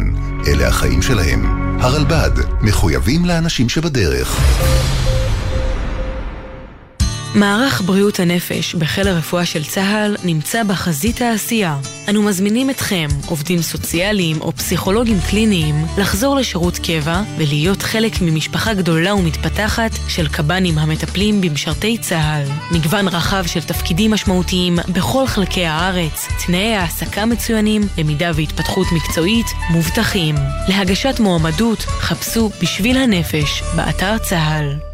אלה החיים שלהם. הרלב"ד, מחויבים לאנשים שבדרך. מערך בריאות הנפש בחיל הרפואה של צה"ל נמצא בחזית העשייה. אנו מזמינים אתכם, עובדים סוציאליים או פסיכולוגים קליניים, לחזור לשירות קבע ולהיות חלק ממשפחה גדולה ומתפתחת של קב"נים המטפלים במשרתי צה"ל. מגוון רחב של תפקידים משמעותיים בכל חלקי הארץ, תנאי העסקה מצוינים, למידה והתפתחות מקצועית מובטחים. להגשת מועמדות, חפשו בשביל הנפש באתר צה"ל.